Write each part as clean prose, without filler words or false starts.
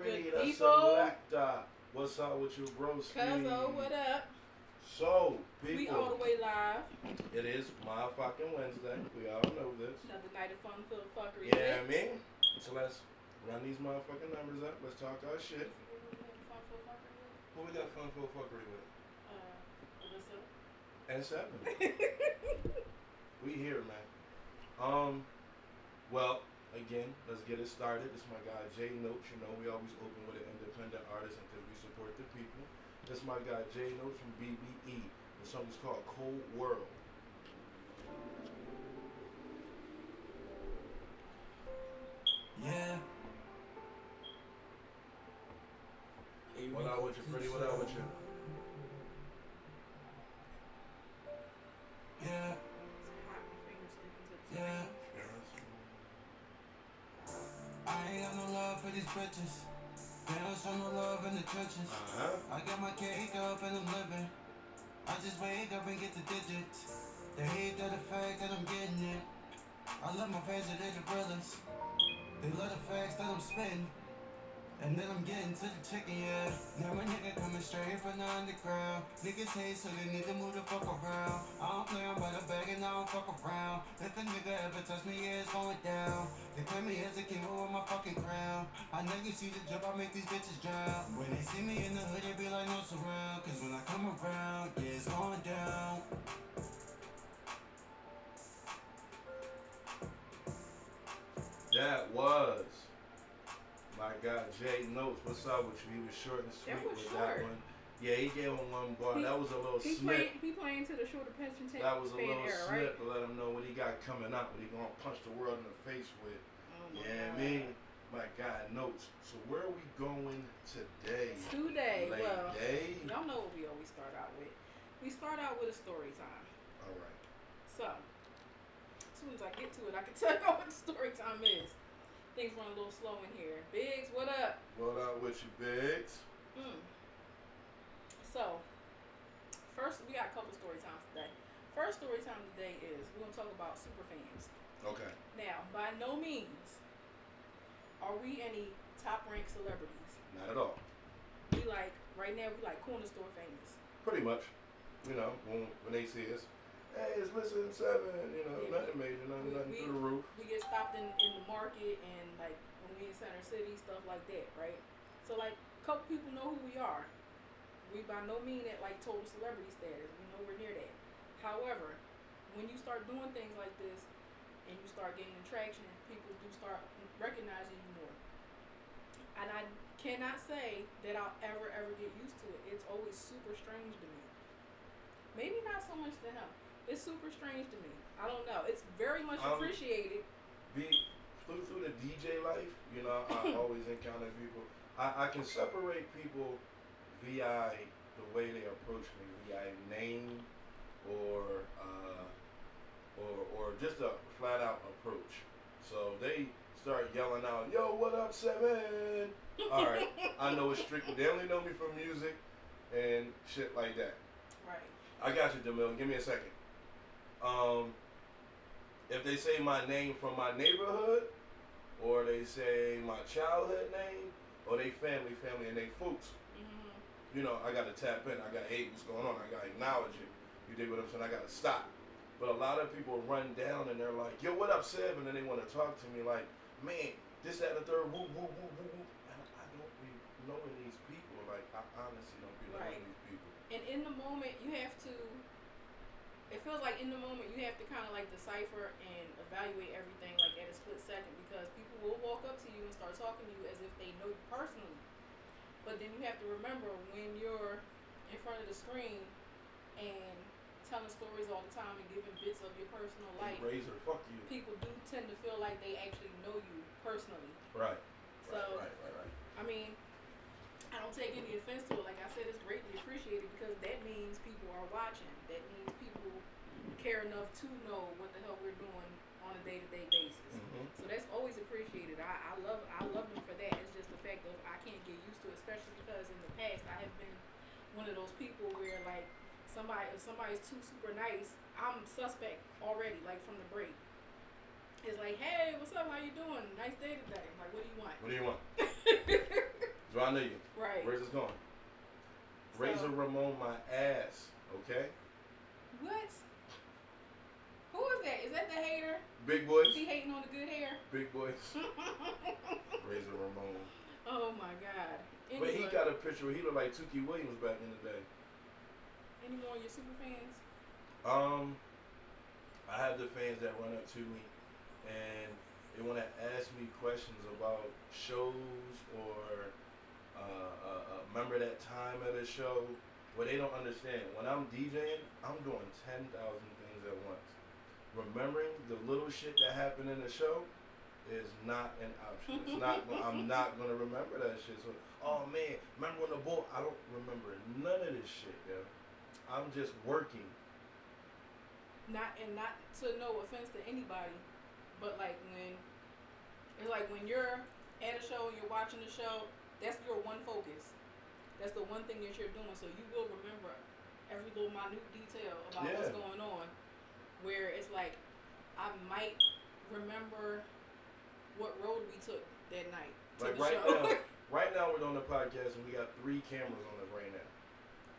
already the selector. What's up with you, broski? Cuzzo, what up? So, people. We all the way live. It is motherfucking Wednesday. We all know this. Another night of fun, full of fuckery. Yeah, you know I mean? So let's run these motherfucking numbers up. Let's talk our shit. Who we got fun, full of fuckery with? Lyssa. And Se7en. We here, man. Well, again, let's get it started. This is my guy, Jay Notes. You know, we always open with an independent artist because we support the people. This is my guy, Jay Notes from BBE. The song is called Cold World. Yeah. What out with you, pretty? What out with you? Yeah. Yeah. I ain't got no love for these bitches. They don't show no love in the churches. I got my cake up and I'm living. I just wake up and get the digits. They hate the fact that I'm getting it. I love my fans and they're brothers. They love the facts that I'm spitting. And then I'm getting to the chicken, yeah. Now a nigga coming straight from the underground. Niggas hate, so they need to move the fuck around. I don't play, I'm by the bag and I don't fuck around. If a nigga ever touch me, yeah, it's going down. They claim me as a king with my fucking crown. I know you see the drip, I make these bitches drown. When they see me in the hood, they be like, no surround. Cause when I come around, yeah, it's going down. That was my God, Jay Notes. What's up with you? He was short and sweet that one. Yeah, he gave him one bar. That was a little snip. He playing to the shorter pension tape. That was a little snip to let him know what he got coming up, what he gonna punch the world in the face with. Oh my God. I mean? My God, Notes. So where are we going today? Today, well, y'all know what we always start out with. We start out with a story time. All right. So as soon as I get to it, I can tell you what the story time is. Things run a little slow in here. Biggs, what up? What up with you, Biggs? So, first, we got a couple story times today. First story time today is we're going to talk about super fans. Okay. Now, by no means are we any top-ranked celebrities. Not at all. We like, right now, we like corner store famous. Pretty much. You know, when they see us. Hey, it's Lyssa and Se7en, you know, nothing major, nothing through the roof. We get stopped in the market and, like, when we in Center City, stuff like that, right? So, like, a couple people know who we are. We by no means at, like, total celebrity status. We're nowhere near that. However, when you start doing things like this and you start gaining traction, people do start recognizing you more. And I cannot say that I'll ever, ever get used to it. It's always super strange to me. Maybe not so much to him. It's super strange to me. I don't know. It's very much appreciated. Through the DJ life, you know, I always encounter people. I can separate people via the way they approach me, via name or just a flat out approach. So they start yelling out, "Yo, what up, Se7en?" All right, I know it's strictly. They only know me from music and shit like that. Right. I got you, DeMille. Give me a second. If they say my name from my neighborhood, or they say my childhood name, or they family, and they folks, you know, I gotta tap in. I gotta, hey, what's going on? I gotta acknowledge it. You dig what I'm saying? I gotta stop. But a lot of people run down and they're like, "Yo, what up, Seb?" And then they want to talk to me like, "Man, this, that, the third, whoop, whoop, whoop, whoop, whoop." And I don't be knowing these people. Like, I honestly don't be knowing these people. And in the moment, you have to. It feels like in the moment you have to kind of like decipher and evaluate everything like at a split second because people will walk up to you and start talking to you as if they know you personally. But then you have to remember when you're in front of the screen and telling stories all the time and giving bits of your personal life. Razor, fuck you. People do tend to feel like they actually know you personally. Right. So, right. I mean, I don't take any offense to it. Like I said, it's greatly appreciated because that means people are watching. That means people care enough to know what the hell we're doing on a day-to-day basis. So that's always appreciated. I love them for that. It's just the fact that I can't get used to it, especially because in the past I have been one of those people where like if somebody's too super nice, I'm suspect already, like from the break. It's like, hey, what's up? How you doing? Nice day today. I'm like, what do you want? I know you. Right. Where's this going? So, Razor Ramon my ass, okay? What? Who is that? Is that the hater? Big Boys. Is he hating on the good hair? Big Boys. Razor Ramon. Oh, my God. Anyway. But he got a picture where he looked like Tookie Williams back in the day. Any more of your super fans? I have the fans that run up to me, and they want to ask me questions about shows or remember that time at a show where they don't understand. When I'm DJing, I'm doing 10,000 things at once. Remembering the little shit that happened in the show is not an option. It's not. I'm not going to remember that shit. So, oh, man, remember when the ball? I don't remember none of this shit, yo. I'm just working. Not to no offense to anybody, but like when it's like when you're at a show and you're watching the show, that's your one focus. That's the one thing that you're doing. So you will remember every little minute detail about what's going on. Where it's like I might remember what road we took that night. Like right show. Now, right now we're on the podcast and we got 3 cameras on us right now.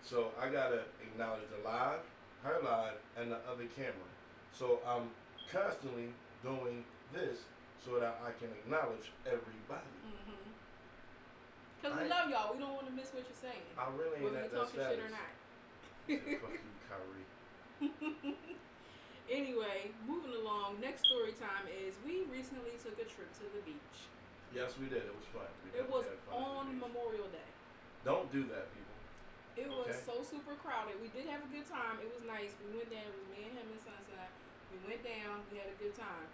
So I gotta acknowledge the live, her live, and the other camera. So I'm constantly doing this so that I can acknowledge everybody. Because we love y'all. We don't want to miss what you're saying. I really ain't at that status. Whether you're talking shit or not. Fuck you, Kyrie. Anyway, moving along, next story time is we recently took a trip to the beach. Yes, we did. It was fun. It was on Memorial Day. Don't do that, people. It was so super crowded. We did have a good time. It was nice. We went down. It was me and him and Sunshine. We went down. We had a good time.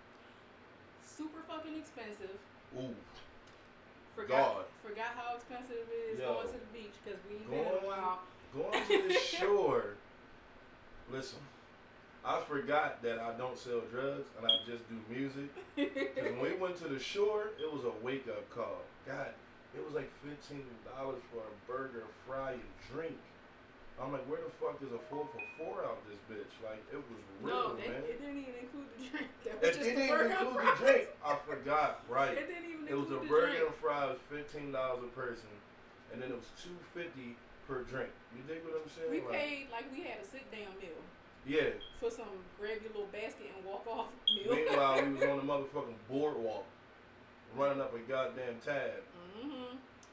Super fucking expensive. Ooh. Forgot how expensive it is going to the beach because we ain't been in a while. Going to the shore. Listen, I forgot that I don't sell drugs and I just do music. Because when we went to the shore, it was a wake-up call. God. It was like $15 for a burger, fry, and drink. I'm like, where the fuck is a 4 for $4 out this bitch? Like, it was real, man. It didn't even include the drink. It didn't even include the drink. I forgot, right. It didn't even include the drink. It was a burger and fries, $15 a person, and then it was $2.50 per drink. You dig what I'm saying? We paid like we had a sit-down meal. Yeah. For some grab your little basket and walk off meal. Meanwhile, we was on the motherfucking boardwalk running up a goddamn tab.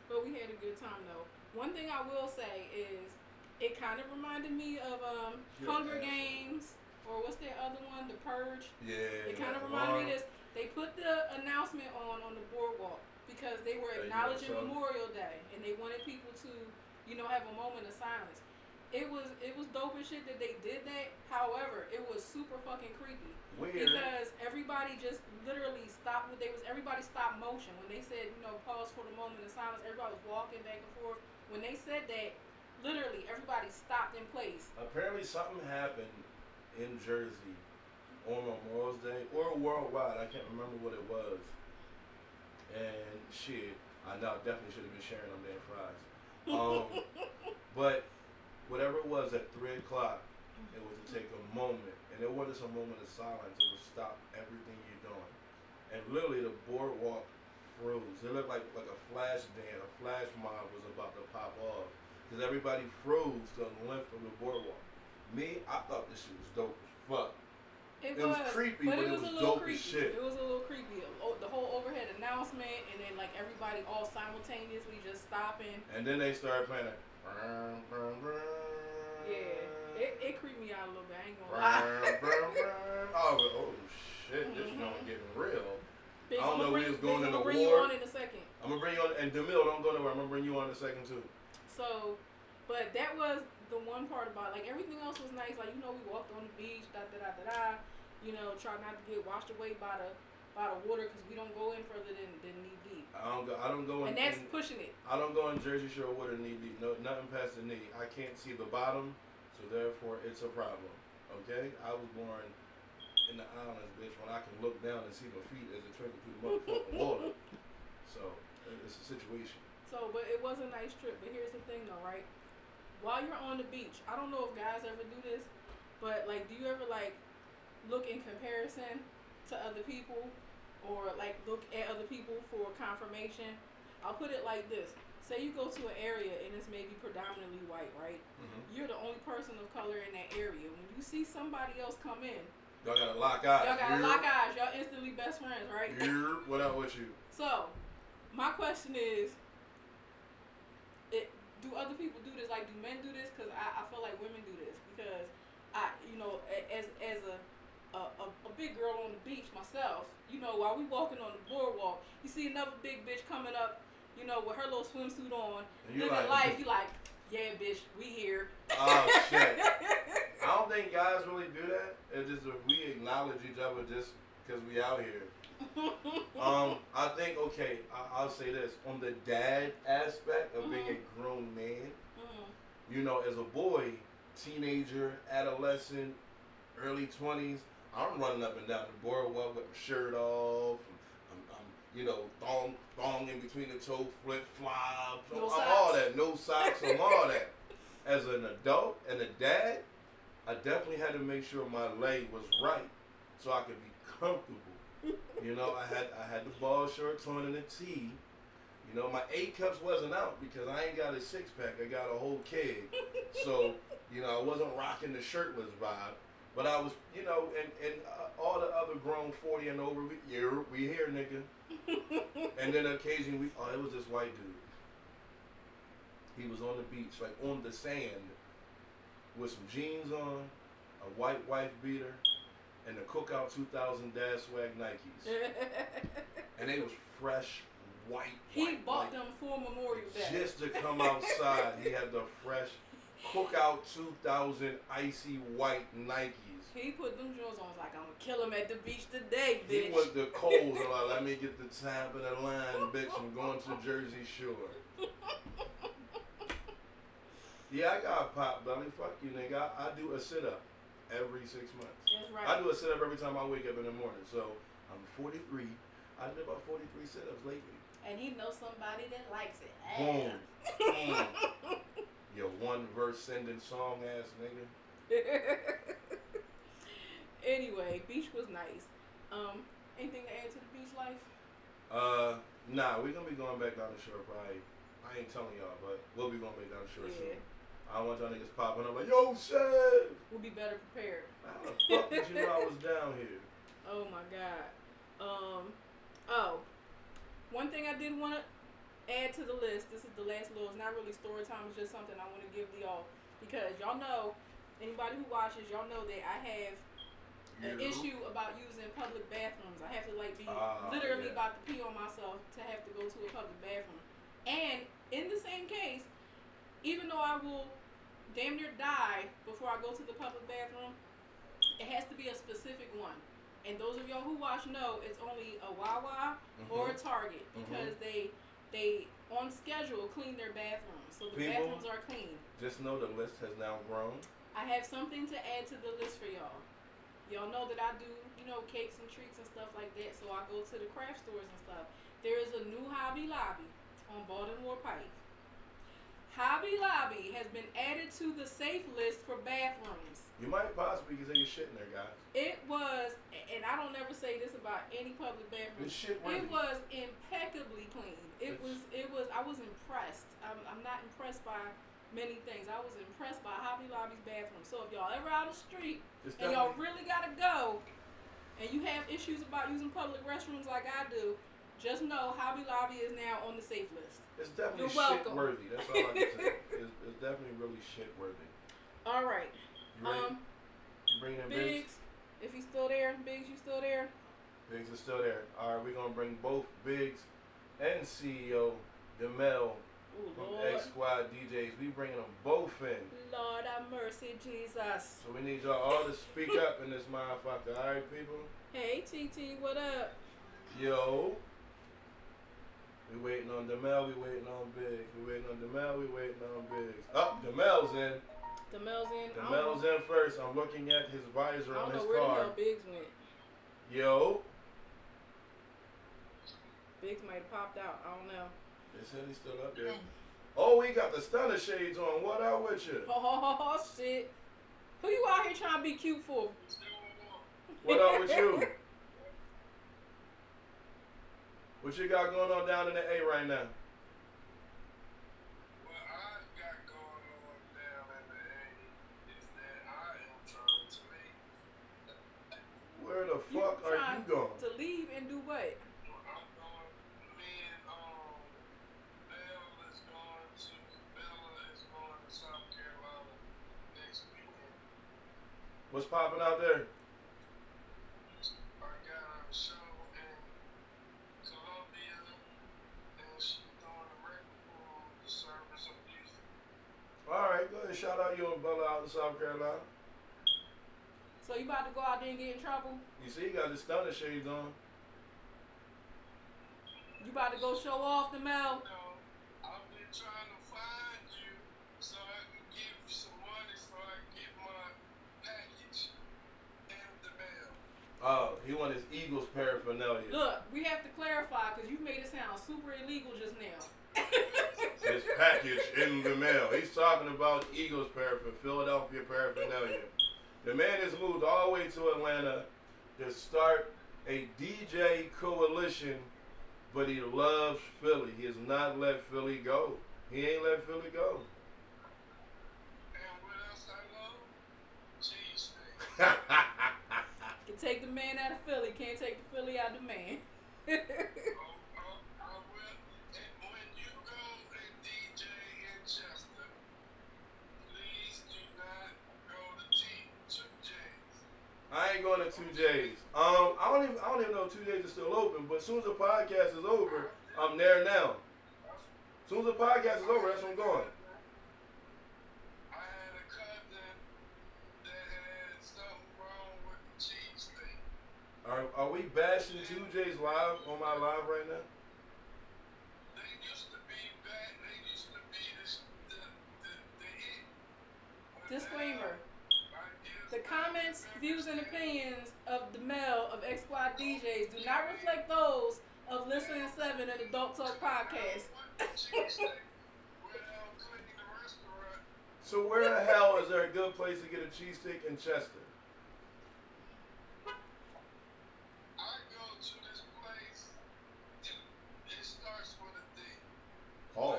But we had a good time though. One thing I will say is it kind of reminded me of Hunger Games or what's that other one, The Purge. Yeah. It kind of reminded me of this. They put the announcement on the boardwalk because they were acknowledging Memorial Day and they wanted people to, you know, have a moment of silence. It was dope as shit that they did that. However, it was super fucking creepy. Weird. Because everybody just literally stopped what they was. Everybody stopped motion when they said, you know, pause for the moment of silence. Everybody was walking back and forth. When they said that, literally everybody stopped in place. Apparently, something happened in Jersey on Memorial Day or worldwide. I can't remember what it was. And shit, I know I definitely should have been sharing them damn fries. But whatever it was at 3 o'clock, it was to take a moment. And it wasn't just a moment of silence. It would stop everything you're doing. And literally, the boardwalk froze. It looked like a flash band, a flash mob was about to pop off. Because everybody froze to the length of the boardwalk. Me, I thought this shit was dope as fuck. It was creepy, but it was dope creepy. As shit. It was a little creepy. The whole overhead announcement, and then like everybody all simultaneously just stopping. And then they started playing it. Yeah, it creeped me out a little bit. I ain't gonna lie. Oh shit, this is gonna get real. Bitch, I don't know where it's going in the war. I'm gonna bring you on in a second. I'm gonna bring you on, and DeMille, don't go nowhere. I'm gonna bring you on in a second too. So, but that was the one part about like everything else was nice. Like, you know, we walked on the beach, da da da da da. You know, try not to get washed away by the water because we don't go in further than knee deep. I don't go. And that's pushing it. I don't go in Jersey Shore water knee deep. No, nothing past the knee. I can't see the bottom, so therefore it's a problem. Okay, I was born in the islands, bitch. When I can look down and see my feet as it trickles through the motherfucking water, so it's a situation. So, but it was a nice trip. But here's the thing, though, right? While you're on the beach, I don't know if guys ever do this, but like, do you ever like look in comparison to other people? Or, like, look at other people for confirmation. I'll put it like this. Say you go to an area and it's maybe predominantly white, right? Mm-hmm. You're the only person of color in that area. When you see somebody else come in, y'all gotta lock eyes. Y'all gotta lock eyes. Y'all instantly best friends, right? What up with you? So, my question is, do other people do this? Like, do men do this? Because I feel like women do this. Because, as a big girl on the beach myself, you know, while we walking on the boardwalk, you see another big bitch coming up, you know, with her little swimsuit on, living life, you like, yeah, bitch, we here. Oh, shit. I don't think guys really do that. It's just we acknowledge each other just because we out here. I think, okay, I'll say this. On the dad aspect of being a grown man, you know, as a boy, teenager, adolescent, early 20s, I'm running up and down the boardwalk with my shirt off. I'm you know, thong in between the toe, flip-flops, no all that, no socks, I'm all that. As an adult and a dad, I definitely had to make sure my leg was right so I could be comfortable. You know, I had the ball shorts on and the tee. You know, my A-cups wasn't out because I ain't got a six-pack. I got a whole keg. So, you know, I wasn't rocking the shirtless vibe. But I was, you know, and all the other grown 40 and over, we here, nigga. And then occasionally, it was this white dude. He was on the beach, like on the sand, with some jeans on, a white wife beater, and the Cookout 2000 Dad Swag Nikes. And they was fresh, white. He bought them for Memorial Day. Just to come outside, he had the fresh Cookout 2000 icy white Nikes. He put them drawers on. I was like, I'm going to kill him at the beach today, bitch. He was the Coles. Like, let me get the top of the line, bitch. I'm going to Jersey Shore. Yeah, I got a pop belly. Fuck you, nigga. I do a sit-up every 6 months. That's right. I do a sit-up every time I wake up in the morning. So I'm 43. I did about 43 sit-ups lately. And he knows somebody that likes it. Boom. Boom. Your one verse sending song ass nigga. Anyway, beach was nice. Anything to add to the beach life? Nah, we're gonna be going back down the shore probably. I ain't telling y'all, but we'll be going back down the shore soon. I don't want y'all niggas popping up like, yo, shit! We'll be better prepared. How the fuck did you know I was down here? Oh, my God. One thing I did want to add to the list, this is the last little, it's not really story time, it's just something I want to give to y'all. Because y'all know, anybody who watches, y'all know that I have an issue about using public bathrooms. I have to, like, be literally about to pee on myself to have to go to a public bathroom. And in the same case, even though I will damn near die before I go to the public bathroom, it has to be a specific one. And those of y'all who watch know it's only a Wawa or a Target because they on schedule clean their bathrooms. So the bathrooms are clean. Just know the list has now grown. I have something to add to the list for y'all. Y'all know that I do, you know, cakes and treats and stuff like that. So I go to the craft stores and stuff. There is a new Hobby Lobby on Baltimore Pike. Hobby Lobby has been added to the safe list for bathrooms. You might possibly say you're shitting there, guys. It was, and I don't ever say this about any public bathroom. It was impeccably clean. It was. I was impressed. I'm not impressed by many things. I was impressed by Hobby Lobby's bathroom. So if y'all ever out of the street and y'all really gotta go, and you have issues about using public restrooms like I do, just know Hobby Lobby is now on the safe list. It's definitely shit-worthy. That's all I can say. It's definitely really shit-worthy. All right. You ready? You bring in Biggs? If he's still there. Biggs, you still there? Biggs is still there. All right, we're going to bring both Biggs and CEO DeMel from X-Squad DJs. We bringing them both in. Lord have mercy, Jesus. So we need y'all all to speak up in this motherfucker. All right, people? Hey, TT, what up? Yo. We waiting on DeMel, we waiting on Biggs. We waiting on DeMel, we waiting on Biggs. Oh, DeMel's in. DeMel's in first. I'm looking at his visor on his car. I don't know where Biggs went. Yo. Biggs might have popped out. I don't know. They said he's still up there. Oh, he got the stunner shades on. What out with you? Oh, shit. Who you out here trying to be cute for? What out with you? What you got going on down in the A right now? fuck are you going? To leave and do what? What's popping out there? I got a show in Colombia, and she's doing a record for the service of music. All right, go ahead. Shout out your brother out in South Carolina. So you about to go out there and get in trouble? You see, you got the stunner shades on. You about to go show off the mouth? No, I've been trying to find you so I can give you some money so I can get my package and the mail. Oh, he want his Eagles paraphernalia. Look, we have to clarify because you made it sound super illegal just now. His package in the mail. He's talking about Eagles paraphernalia, Philadelphia paraphernalia. The man has moved all the way to Atlanta to start a DJ coalition, but he loves Philly. He has not let Philly go. He ain't let Philly go. And what else I love? Cheese steak. Can take the man out of Philly. Can't take the Philly out of the man. I ain't going to 2J's. I don't even know if 2J's is still open, but as soon as the podcast is over, I'm there now. As soon as the podcast is over, that's where I'm going. I had a cousin that had something wrong with the cheese thing. Are we bashing 2J's live on my live right now? They used to be bad. They used to be the hit. Disclaimer. The comments, views, and opinions of the male of X-Squad DJs do not reflect those of Lyssa and Se7en and Adult Talk Podcast. So where the hell is there a good place to get a cheesesteak in Chester? I go to this place, it starts with a D. Pause.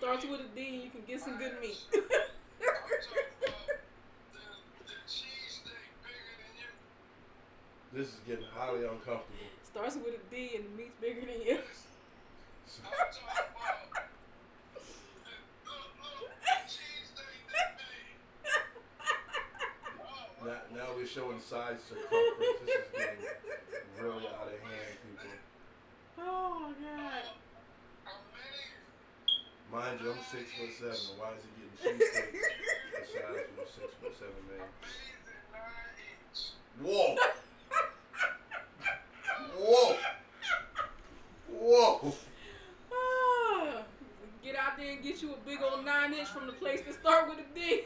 Starts with a D, you can get some good meat. I'm talking about the cheese steak bigger than you. This is getting highly uncomfortable. Starts with a D and the meat's bigger than you. I'm talking about the cheese steak that big. Now we're showing side circumference. This is getting really out of hand, people. Oh, God. Mind you, I'm 6'7". Why is he getting cheese steak? The size of 6'7", man. Whoa! Whoa! Whoa! Get out there and get you a big old 9-inch from the place that start with a D.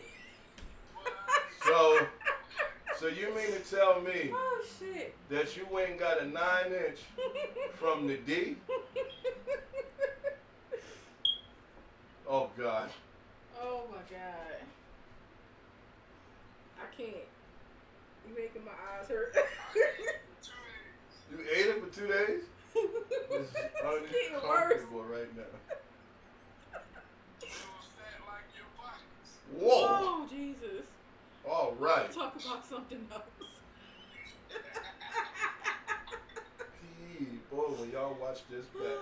So you mean to tell me that you ain't got a 9-inch from the D? Oh, God. Oh, my God. I can't. You're making my eyes hurt. You ate it for 2 days? This is uncomfortable right now. Whoa. Oh, Jesus. All right. Let's talk about something else. Gee, boy, when y'all watch this back.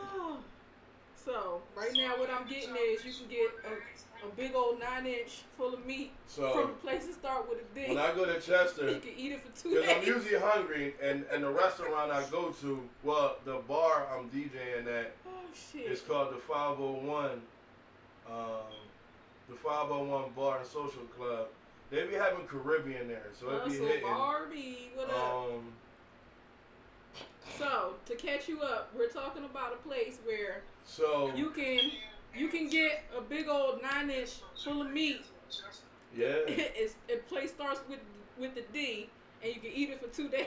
So, right now what I'm getting is you can get a big old 9-inch full of meat from a place that start with a D. When I go to Chester, you can eat it for 2 days. Because I'm usually hungry, and the restaurant I go to, well, the bar I'm DJing at, it's called the 501 Bar and Social Club. They be having Caribbean there, so it be hitting. Barbie, what up? So, to catch you up, we're talking about a place where you can get a big old 9-inch full of meat. Yeah. It place starts with the D, and you can eat it for 2 days.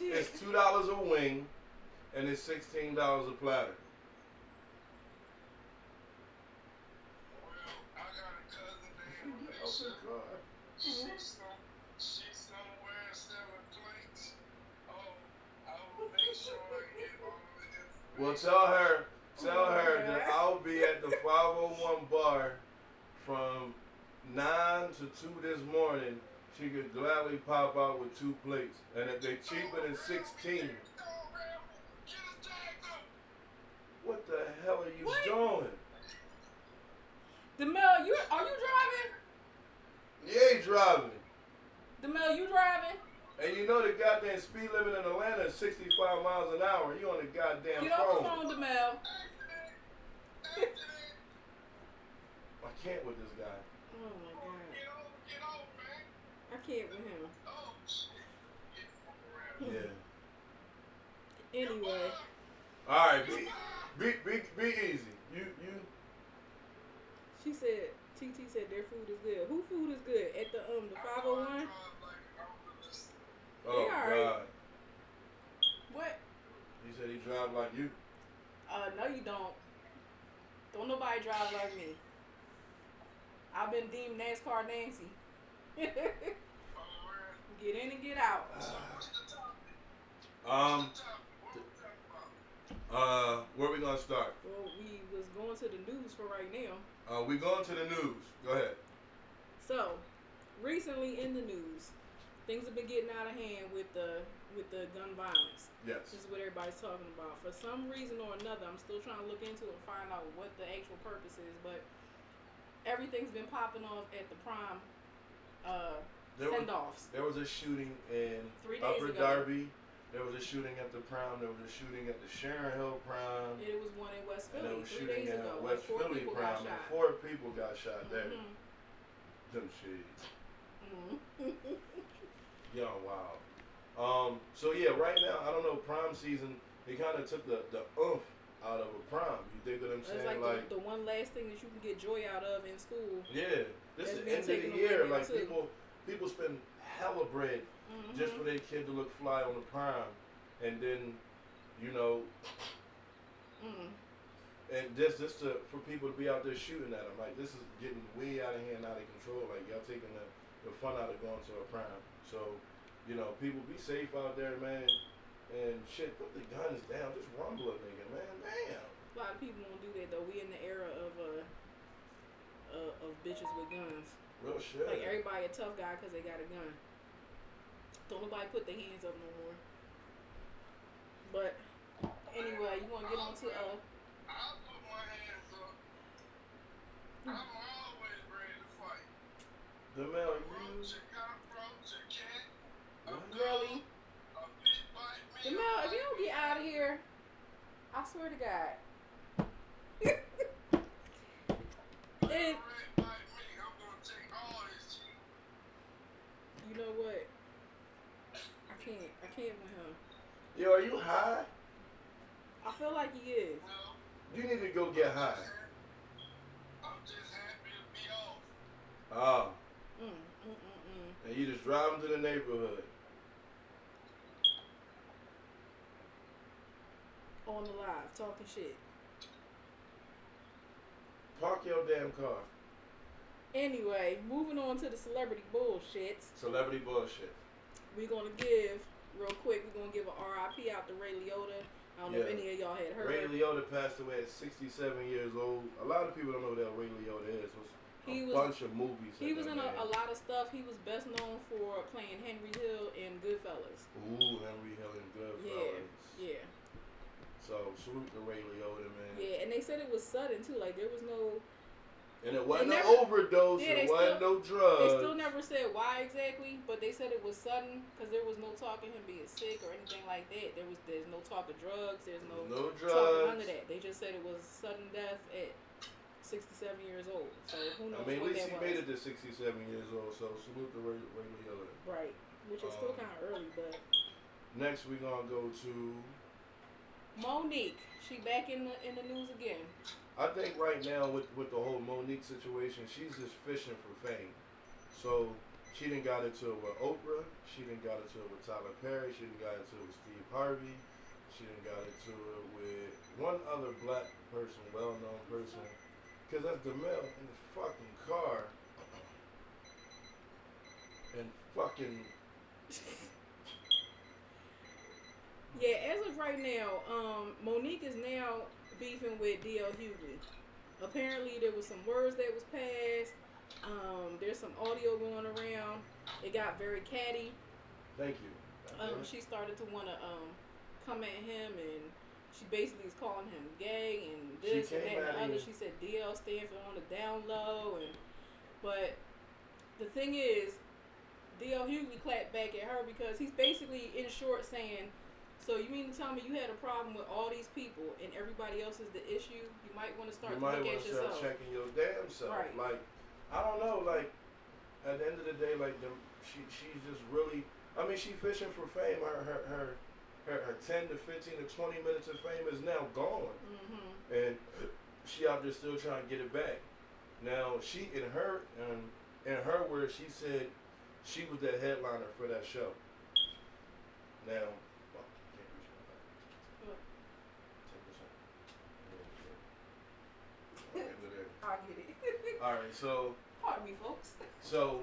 It's $2 a wing, and it's $16 a platter. Well, I got a cousin named Lisa. Oh, God. She's somewhere selling plates. Oh, I will make sure I get all of this. Well, tell her Tell her that I'll be at the 501 Bar from 9 to 2 this morning. She could gladly pop out with 2 plates. And if they cheaper than 16. What the hell are you doing? DeMille, are you driving? Yeah, he's driving. DeMille, you driving? And you know the goddamn speed limit in Atlanta is 65 miles an hour. You on the goddamn phone. Get off the phone, DeMille. I can't with this guy. Oh, my God. Get off, man. I can't with him. Oh, shit. Yeah. Anyway. All right, be easy. You. She said, TT said their food is good. Who food is good? At the 501? Oh, God. What? He said he drive like you. No, you don't. Don't nobody drive like me. I've been deemed NASCAR Nancy. Get in and get out. Where we gonna start? Well, we was going to the news for right now. We going to the news. Go ahead. So, recently in the news, things have been getting out of hand with the gun violence. Yes. This is what everybody's talking about. For some reason or another, I'm still trying to look into it and find out what the actual purpose is, but everything's been popping off at the prom send-offs. There was a shooting in Upper Darby. There was a shooting at the prom. There was a shooting at the Sharon Hill prom. And it was one in West Philly. And there was a shooting at a West Philly prom. And 4 people got shot there. Mm-hmm. Them shades. Mm-hmm. Yo, wow. So, yeah, right now, I don't know, prom season, they kind of took the oomph out of a prom. You dig what I'm saying? It's like the one last thing that you can get joy out of in school. Yeah. This is the end of the year. Like, people spend hella bread just for their kid to look fly on the prom. And then, you know, and just for people to be out there shooting at them. Like, this is getting way out of hand, out of control. Like, y'all taking the fun out of going to a prom. So, you know, people be safe out there, man. And shit, put the guns down. Just rumble a nigga, man. Damn. A lot of people don't do that, though. We in the era of bitches with guns. Real shit. Like, everybody a tough guy because they got a gun. Don't nobody put their hands up no more. But, anyway, you want to get on to... I'll put my hands up. I'm always ready to fight. The man, really? DeMille, if you don't get out of here, I swear to God. You know what? I can't with him. Yo, are you high? I feel like he is. You need to go get high. I'm just happy to be off. Oh. And you just drive him to the neighborhood. On the live, talking shit. Park your damn car. Anyway, moving on to the celebrity bullshit. Celebrity bullshit. We're going to give, real quick, we're going to give an RIP out to Ray Liotta. I don't know if any of y'all had heard. Ray Liotta passed away at 67 years old. A lot of people don't know who that Ray Liotta is. He was bunch of movies. He was in a lot of stuff. He was best known for playing Henry Hill in Goodfellas. Ooh, Henry Hill in Goodfellas. Yeah. So, salute to Ray Liotta, man. Yeah, and they said it was sudden, too. Like, there was no... And it wasn't an overdose. It wasn't no drugs. They still never said why exactly, but they said it was sudden because there was no talk of him being sick or anything like that. There's no talk of drugs. There's no drugs. None of that. They just said it was a sudden death at 67 years old. So, who knows what that was. I mean, at least he made it to 67 years old, so salute to Ray Liotta. Right, which is still kind of early, but... Next, we're going to go to... Monique, she back in the news again. I think right now with the whole Monique situation, she's just fishing for fame. So she done got into it with Oprah. She done got into it with Tyler Perry. She done got into it with Steve Harvey. She done got into it with one other black person, well-known person, because that's DeMille in his fucking car and fucking. Yeah, as of right now, Monique is now beefing with DL Hughley. Apparently, there was some words that was passed. There's some audio going around. It got very catty. Thank you. She started to want to come at him, and she basically is calling him gay and this and that and the other. She said DL stands for on the down low, and but the thing is, DL Hughley clapped back at her because he's basically in short saying, so you mean to tell me you had a problem with all these people and everybody else is the issue? You might want to start to look at yourself. Checking your damn self. Right. Like, I don't know, like, at the end of the day, like, she's just really, I mean, she's fishing for fame. Her 10 to 15 to 20 minutes of fame is now gone. Mm-hmm. And she out there still trying to get it back. Now, she, in her words, she said she was the headliner for that show. Now, I get it. All right, so. Pardon me, folks. So,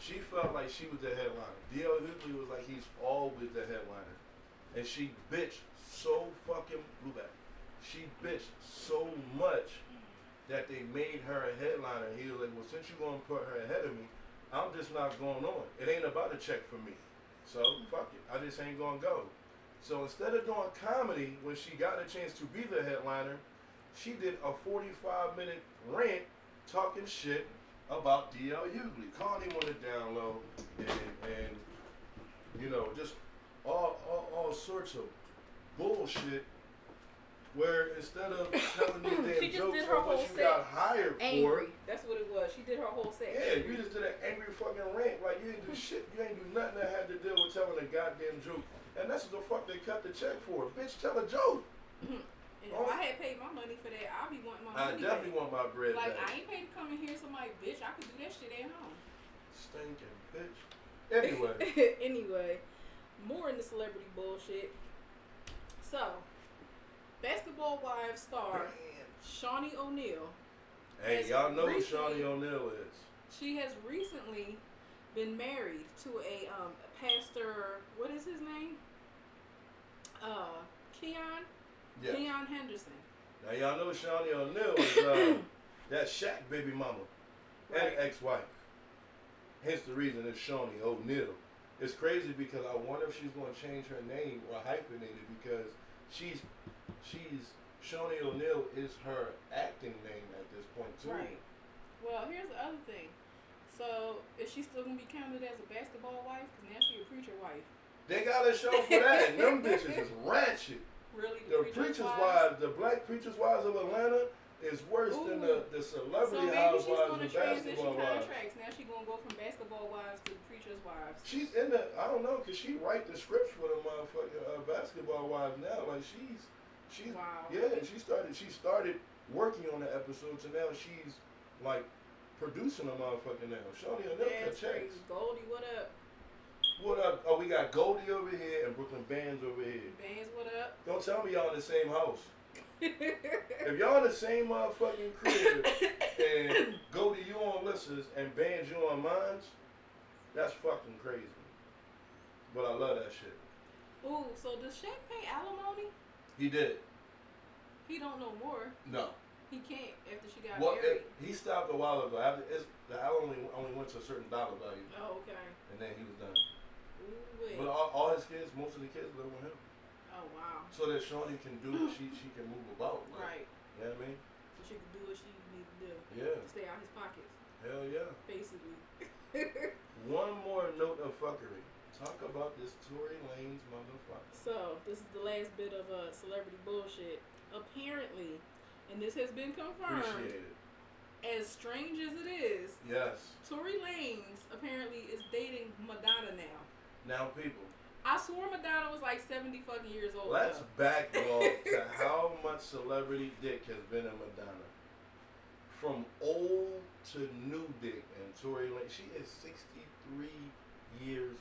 she felt like she was the headliner. DL Hughley was like, he's always the headliner. And she bitched so fucking blueback. She bitched so much that they made her a headliner. He was like, well, since you're going to put her ahead of me, I'm just not going on. It ain't about a check for me. So, fuck it. I just ain't going to go. So, instead of doing comedy, when she got a chance to be the headliner, she did a 45-minute rant talking shit about DL Hughley, calling him on the down low, and you know, just all sorts of bullshit. Where instead of telling these damn jokes about what you got hired for, that's what it was. She did her whole set. Yeah, you just did an angry fucking rant. Like you didn't do shit. You ain't do nothing that had to deal with telling a goddamn joke. And that's what the fuck they cut the check for. Bitch, tell a joke. And if I had paid my money for that, I'd be wanting my money back. I definitely want my bread back. Like, I ain't paid to come in here, so I'm like, bitch, I could do that shit at home. Stinking bitch. Anyway. More in the celebrity bullshit. So, Basketball Wives star Shaunie O'Neal. Hey, y'all know who Shaunie O'Neal is. She has recently been married to a pastor, what is his name? Keon? Yeah. Leon Henderson. Now, y'all know Shaunie O'Neal is that Shaq baby mama and ex-wife. Hence the reason it's Shaunie O'Neal. It's crazy because I wonder if she's going to change her name or hyphenate it because she's Shaunie O'Neal is her acting name at this point, too. Right. Well, here's the other thing. So, is she still going to be counted as a basketball wife? Because now she's a preacher wife. They got a show for that. And them bitches is ratchet. Really, the preacher's wives, the Black Preacher's Wives of Atlanta is worse than the celebrity housewives of basketball wives. Now she's going to go from basketball wives to preacher's wives. She's in the, I don't know, because she write the scripts for the motherfucking basketball wives now. Like she's wow. Yeah, she started working on the episodes, and now she's like producing a motherfucking now. Shaunie O'Neal cut checks. Goldie, what up? What up? Oh, we got Goldie over here and Brooklyn Bands over here. Bands, what up? Don't tell me y'all in the same house. If y'all in the same motherfucking crib and Goldie, you on Lyssa's and Bands, you on mine's, that's fucking crazy. But I love that shit. Ooh, so does Shaq pay alimony? He did. He don't know more. No. He can't after she got married. He stopped a while ago. The alimony only went to a certain dollar value. Oh, okay. And then he was done. But all his kids, most of the kids live with him. Oh, wow. So that Shaunie can do what she can move about. Like, right. You know what I mean? So she can do what she needs to do. Yeah. To stay out his pockets. Hell yeah. Basically. One more note of fuckery. Talk about this Tory Lanez motherfucker. So, this is the last bit of celebrity bullshit. Apparently, and this has been confirmed. Appreciate it. As strange as it is. Yes. Tory Lanez apparently is dating Madonna now. Now, people. I swore Madonna was like 70 fucking years old. Let's backlog to how much celebrity dick has been in Madonna. From old to new dick. And Tory Lanez, she is 63 years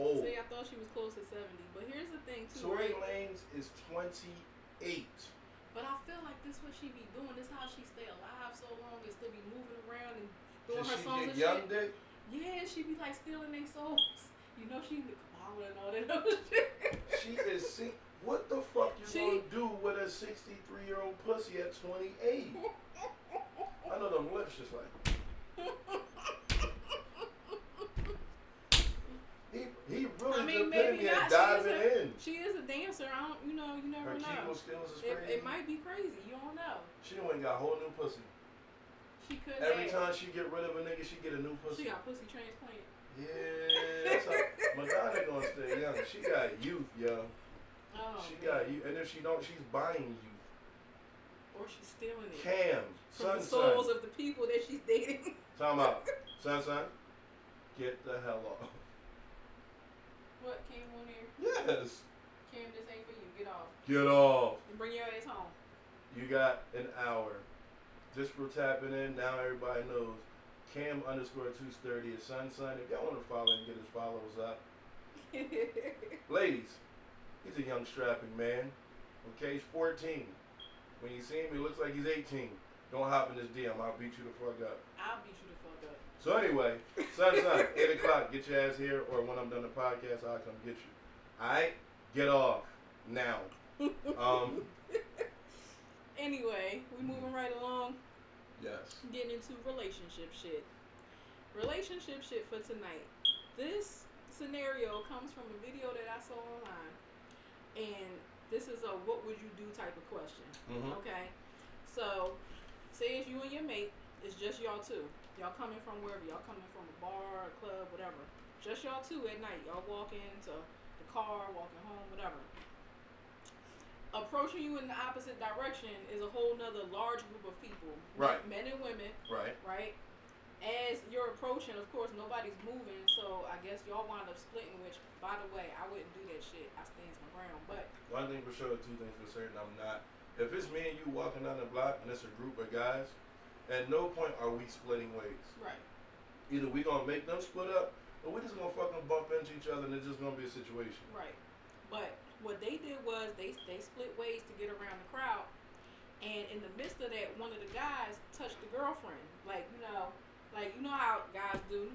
old. See, I thought she was close to 70. But here's the thing, too. Tory Lanez is 28. But I feel like this is what she be doing. This is how she stay alive so long and still be moving around and doing her songs and shit. Does she get young dick? Yeah, she be like stealing their souls. You know, she in the Kabbalah and all that other shit. She is What the fuck you gonna do with a 63-year-old pussy at 28? I know them lips just like. He really maybe not. She is a dancer. I don't, you never know. Her kegel skills is crazy. It might be crazy. You don't know. She ain't got a whole new pussy. She could. Every time she get rid of a nigga, she get a new pussy. She got pussy transplant. Yeah, Madonna gonna stay young. She got youth, yo. Oh, she got you, and if she don't, she's buying you. Or she's stealing it. Cam, from the souls of the people that she's dating. Time out, Sun, get the hell off. What, Cam on there? Yes. Cam, this ain't for you. Get off. Get off. And bring your ass home. You got an hour. Just for tapping in, now everybody knows. Cam _230 is Sun. If y'all want to follow and get his followers up. Ladies, he's a young strapping man. Okay, he's 14. When you see him, he looks like he's 18. Don't hop in this DM. I'll beat you the fuck up. So anyway, Sun, 8 o'clock, get your ass here, or when I'm done the podcast, I'll come get you. All right? Get off. Now. Anyway, we're moving right along. Yes. Getting into relationship shit. Relationship shit for tonight. This scenario comes from a video that I saw online. And this is a what would you do type of question. Mm-hmm. Okay? So, say it's you and your mate. It's just y'all two. Y'all coming from wherever. Y'all coming from a bar, a club, whatever. Just y'all two at night. Y'all walking to the car, walking home, whatever. Approaching you in the opposite direction is a whole nother large group of people. Right. Men and women. Right. Right? As you're approaching, of course, nobody's moving, so I guess y'all wind up splitting, which, by the way, I wouldn't do that shit. I stands my ground, but... One thing for sure, two things for certain, I'm not... If it's me and you walking down the block and it's a group of guys, at no point are we splitting ways. Right. Either we gonna make them split up, or we just gonna fucking bump into each other and it's just gonna be a situation. Right. But... what they did was they split ways to get around the crowd, and in the midst of that, one of the guys touched the girlfriend, like you know how guys do,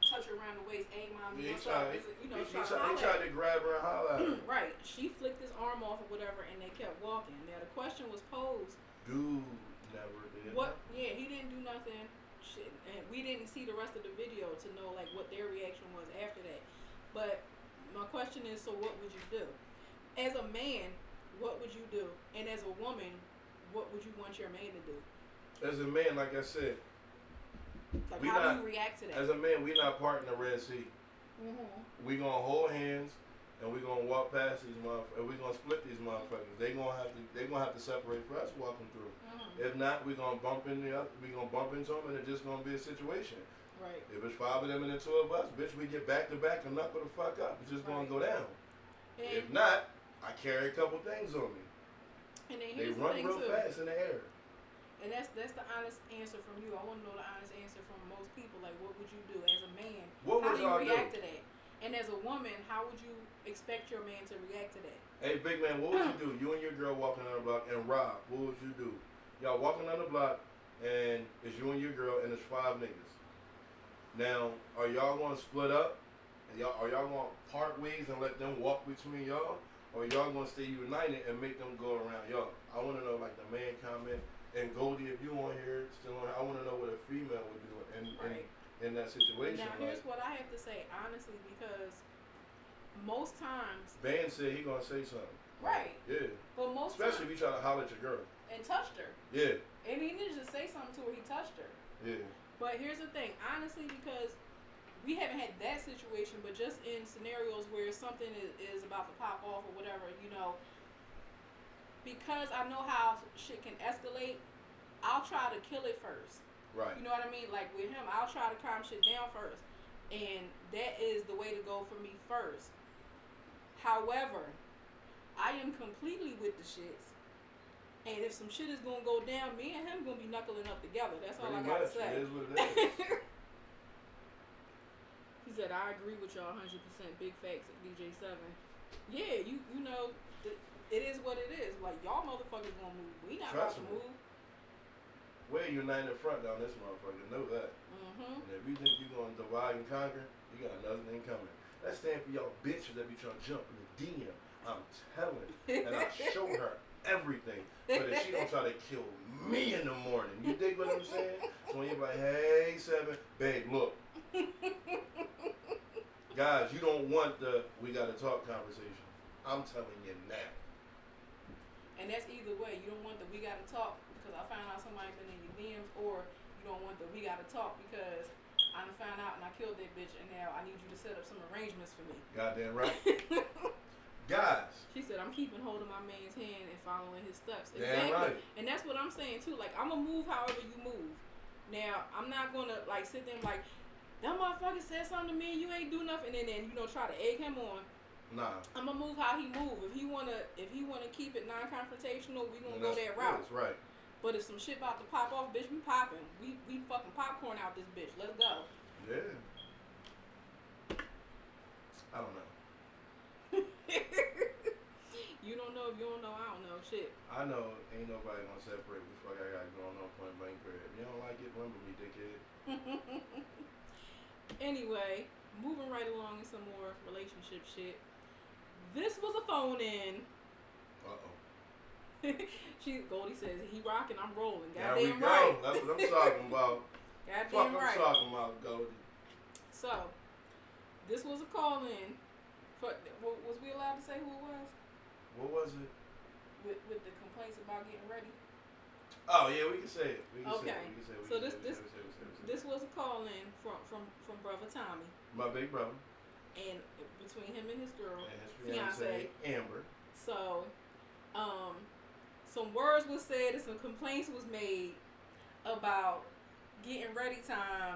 touch her around the waist, hey mommy, what's up? He tried to grab her and holler at her. Right, she flicked his arm off or whatever, and they kept walking. Now the question was posed. Dude never did. What? Yeah, he didn't do nothing. Shit, and we didn't see the rest of the video to know like what their reaction was after that, but. My question is, so what would you do? As a man, what would you do? And as a woman, what would you want your man to do? As a man, like I said. Like, how do you react to that? As a man, we're not parting the Red Sea. Mm-hmm. We're going to hold hands, and we're going to walk past these motherfuckers, and we're going to split these motherfuckers. They're gonna have to separate for us walking through. Mm-hmm. If not, we're going to bump into them, and it's just going to be a situation. Right. If it's 5 of them and the 2 of us, bitch, we get back to back and knuckle the fuck up. It's just gonna go down. And if not, I carry a couple things on me. And then here's they run real fast in the air. And that's the honest answer from you. I want to know the honest answer from most people. Like, what would you do as a man? How do you react to that? And as a woman, how would you expect your man to react to that? Hey, big man, what would you do? You and your girl walking down the block, and Rob, what would you do? Y'all walking down the block, and it's you and your girl, and it's 5 niggas. Now, are y'all going to split up? Are y'all going to part ways and let them walk between y'all? Or are y'all going to stay united and make them go around y'all? I want to know, like, the man comment. And Goldie, if you on here, I want to know what a female would do in that situation. Now, here's what I have to say, honestly, because most times... Van said he going to say something. Right. Yeah. But most especially times, if you try to holler at your girl. And touched her. Yeah. And he didn't just say something to her, he touched her. Yeah. But here's the thing, honestly, because we haven't had that situation, but just in scenarios where something is about to pop off or whatever, because I know how shit can escalate, I'll try to kill it first. Right. You know what I mean? Like with him, I'll try to calm shit down first. And that is the way to go for me first. However, I am completely with the shits. And if some shit is going to go down, me and him going to be knuckling up together. That's all I got to say. It is what it is. He said, I agree with y'all 100%. Big facts at DJ7. Yeah, it is what it is. Like, y'all motherfuckers going to move. We not going to move. We're united front down this motherfucker. Know that. Mm-hmm. And if you think you're going to divide and conquer, you got another thing coming. That's stand for y'all bitches that be trying to jump in the DM. I'm telling. And I show her everything. But if she don't try to kill me in the morning, you dig what I'm saying? So when you're like, hey, Seven, babe, look. Guys, you don't want the we gotta talk conversation. I'm telling you now. And that's either way. You don't want the we gotta talk because I found out somebody's been in your DMs, or you don't want the we gotta talk because I done found out and I killed that bitch and now I need you to set up some arrangements for me. Goddamn right. Guys. She said, I'm keeping hold of my man's hand and following his steps. Exactly. Damn right. And that's what I'm saying too. Like, I'm going to move however you move. Now, I'm not going to like sit there and like, that motherfucker said something to me and you ain't do nothing. And then, you know, try to egg him on. Nah. I'm going to move how he move. If he wanna keep it non-confrontational, we going to go that route. That's right. But if some shit about to pop off, bitch, we popping. We fucking popcorn out this bitch. Let's go. Yeah. I don't know. You don't know if you don't know. I don't know. Shit. I know ain't nobody gonna separate me. Fuck, I got going on point blank period. If you don't like it, run with me, dickhead. Anyway, moving right along in some more relationship shit. This was a phone in. Uh-oh. Goldie says, he rocking, I'm rolling. Goddamn right. That's what I'm talking about. Goddamn fuck right. I'm talking about, Goldie. So, this was a call in. Was we allowed to say who it was? What was it? With the complaints about getting ready. Oh, yeah, we can say it. We can say it. So, this was a call in from Brother Tommy. My big brother. And between him and his girl. And his fiance, Amber. So, some words were said and some complaints was made about getting ready time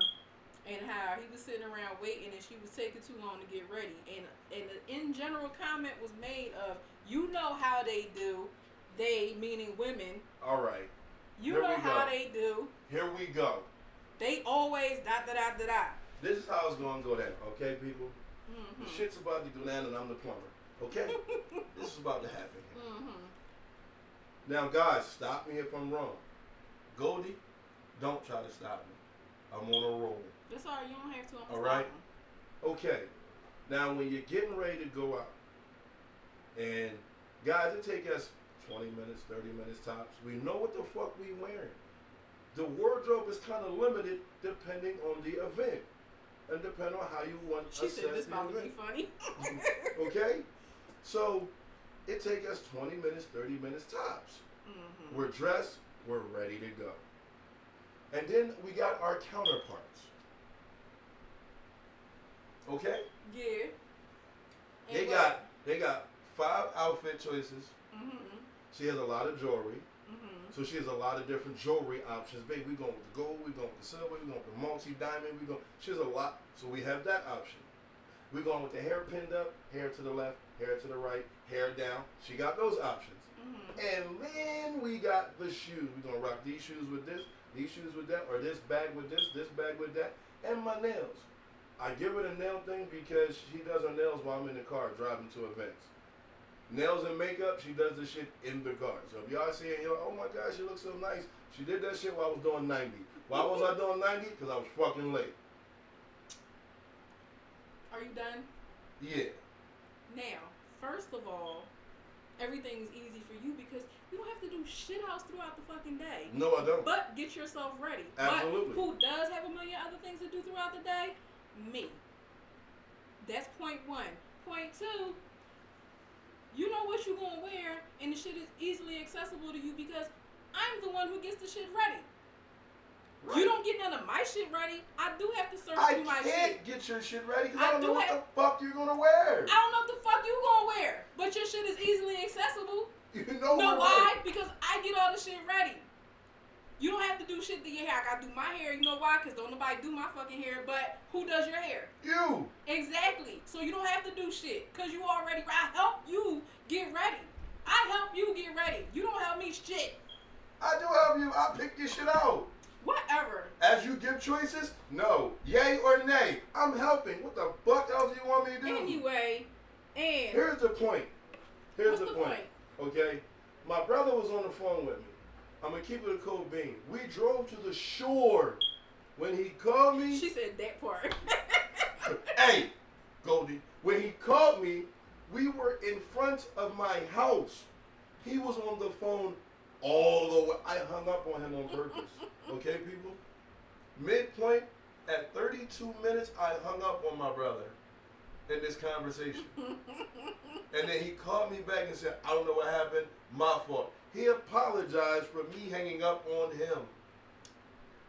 and how he was sitting around waiting and she was taking too long to get ready. And the in general comment was made of, you know how they do. They, meaning women. All right. You know how they do. Here we go. They always da-da-da-da-da. This is how it's going to go down, okay, people? Mm-hmm. The shit's about to go down and I'm the plumber, okay? This is about to happen here. Mm-hmm. Now, guys, stop me if I'm wrong. Goldie, don't try to stop me. I'm on a roll. That's all right. You don't have to. All right? Okay. Now, when you're getting ready to go out, and, guys, it takes us 20 minutes, 30 minutes tops. We know what the fuck we wearing. The wardrobe is kind of limited depending on the event and depending on how you want to assess the event. She said this about to be funny. Okay? So, it takes us 20 minutes, 30 minutes tops. Mm-hmm. We're dressed. We're ready to go. And then we got our counterparts. Okay? Yeah. And they got five outfit choices. Mm-hmm. She has a lot of jewelry. Mm-hmm. So she has a lot of different jewelry options. Babe, we're going with the gold. We're going with the silver. We're going with the multi-diamond. She has a lot. So we have that option. We're going with the hair pinned up, hair to the left, hair to the right, hair down. She got those options. Mm-hmm. And then we got the shoes. We're going to rock these shoes with this, these shoes with that, or this bag with this bag with that, and my nails. I give her the nail thing because she does her nails while I'm in the car driving to events. Nails and makeup, she does this shit in the car. So if y'all see it, oh my God, she looks so nice. She did that shit while I was doing 90. Why was I doing 90? Because I was fucking late. Are you done? Yeah. Now, first of all, everything's easy for you because you don't have to do shit else throughout the fucking day. No, I don't. But get yourself ready. Absolutely. But who does have a million other things to do throughout the day? Me. That's point one. Point two, you know what you're going to wear and the shit is easily accessible to you because I'm the one who gets the shit ready. Right. You don't get none of my shit ready. I do have to search through my shit. I can't get your shit ready because I don't know what the fuck you're going to wear. I don't know what the fuck you're going to wear. But your shit is easily accessible. You know why? Right. Because I get all the shit ready. You don't have to do shit to your hair. I got to do my hair. You know why? Because don't nobody do my fucking hair. But who does your hair? You. Exactly. So you don't have to do shit because you already... I help you get ready. I help you get ready. You don't help me shit. I do help you. I pick your shit out. Whatever. As you give choices, no. Yay or nay. I'm helping. What the fuck else do you want me to do? Anyway, and... Here's the point. Here's the point. Okay? My brother was on the phone with me. I'm going to keep it a cold bean. We drove to the shore. When he called me... She said that part. Hey, Goldie. When he called me, We were in front of my house. He was on the phone all the way. I hung up on him on purpose. Okay, people? Midpoint, at 32 minutes, I hung up on my brother in this conversation. And then he called me back and said, I don't know what happened. My fault. He apologized for me hanging up on him.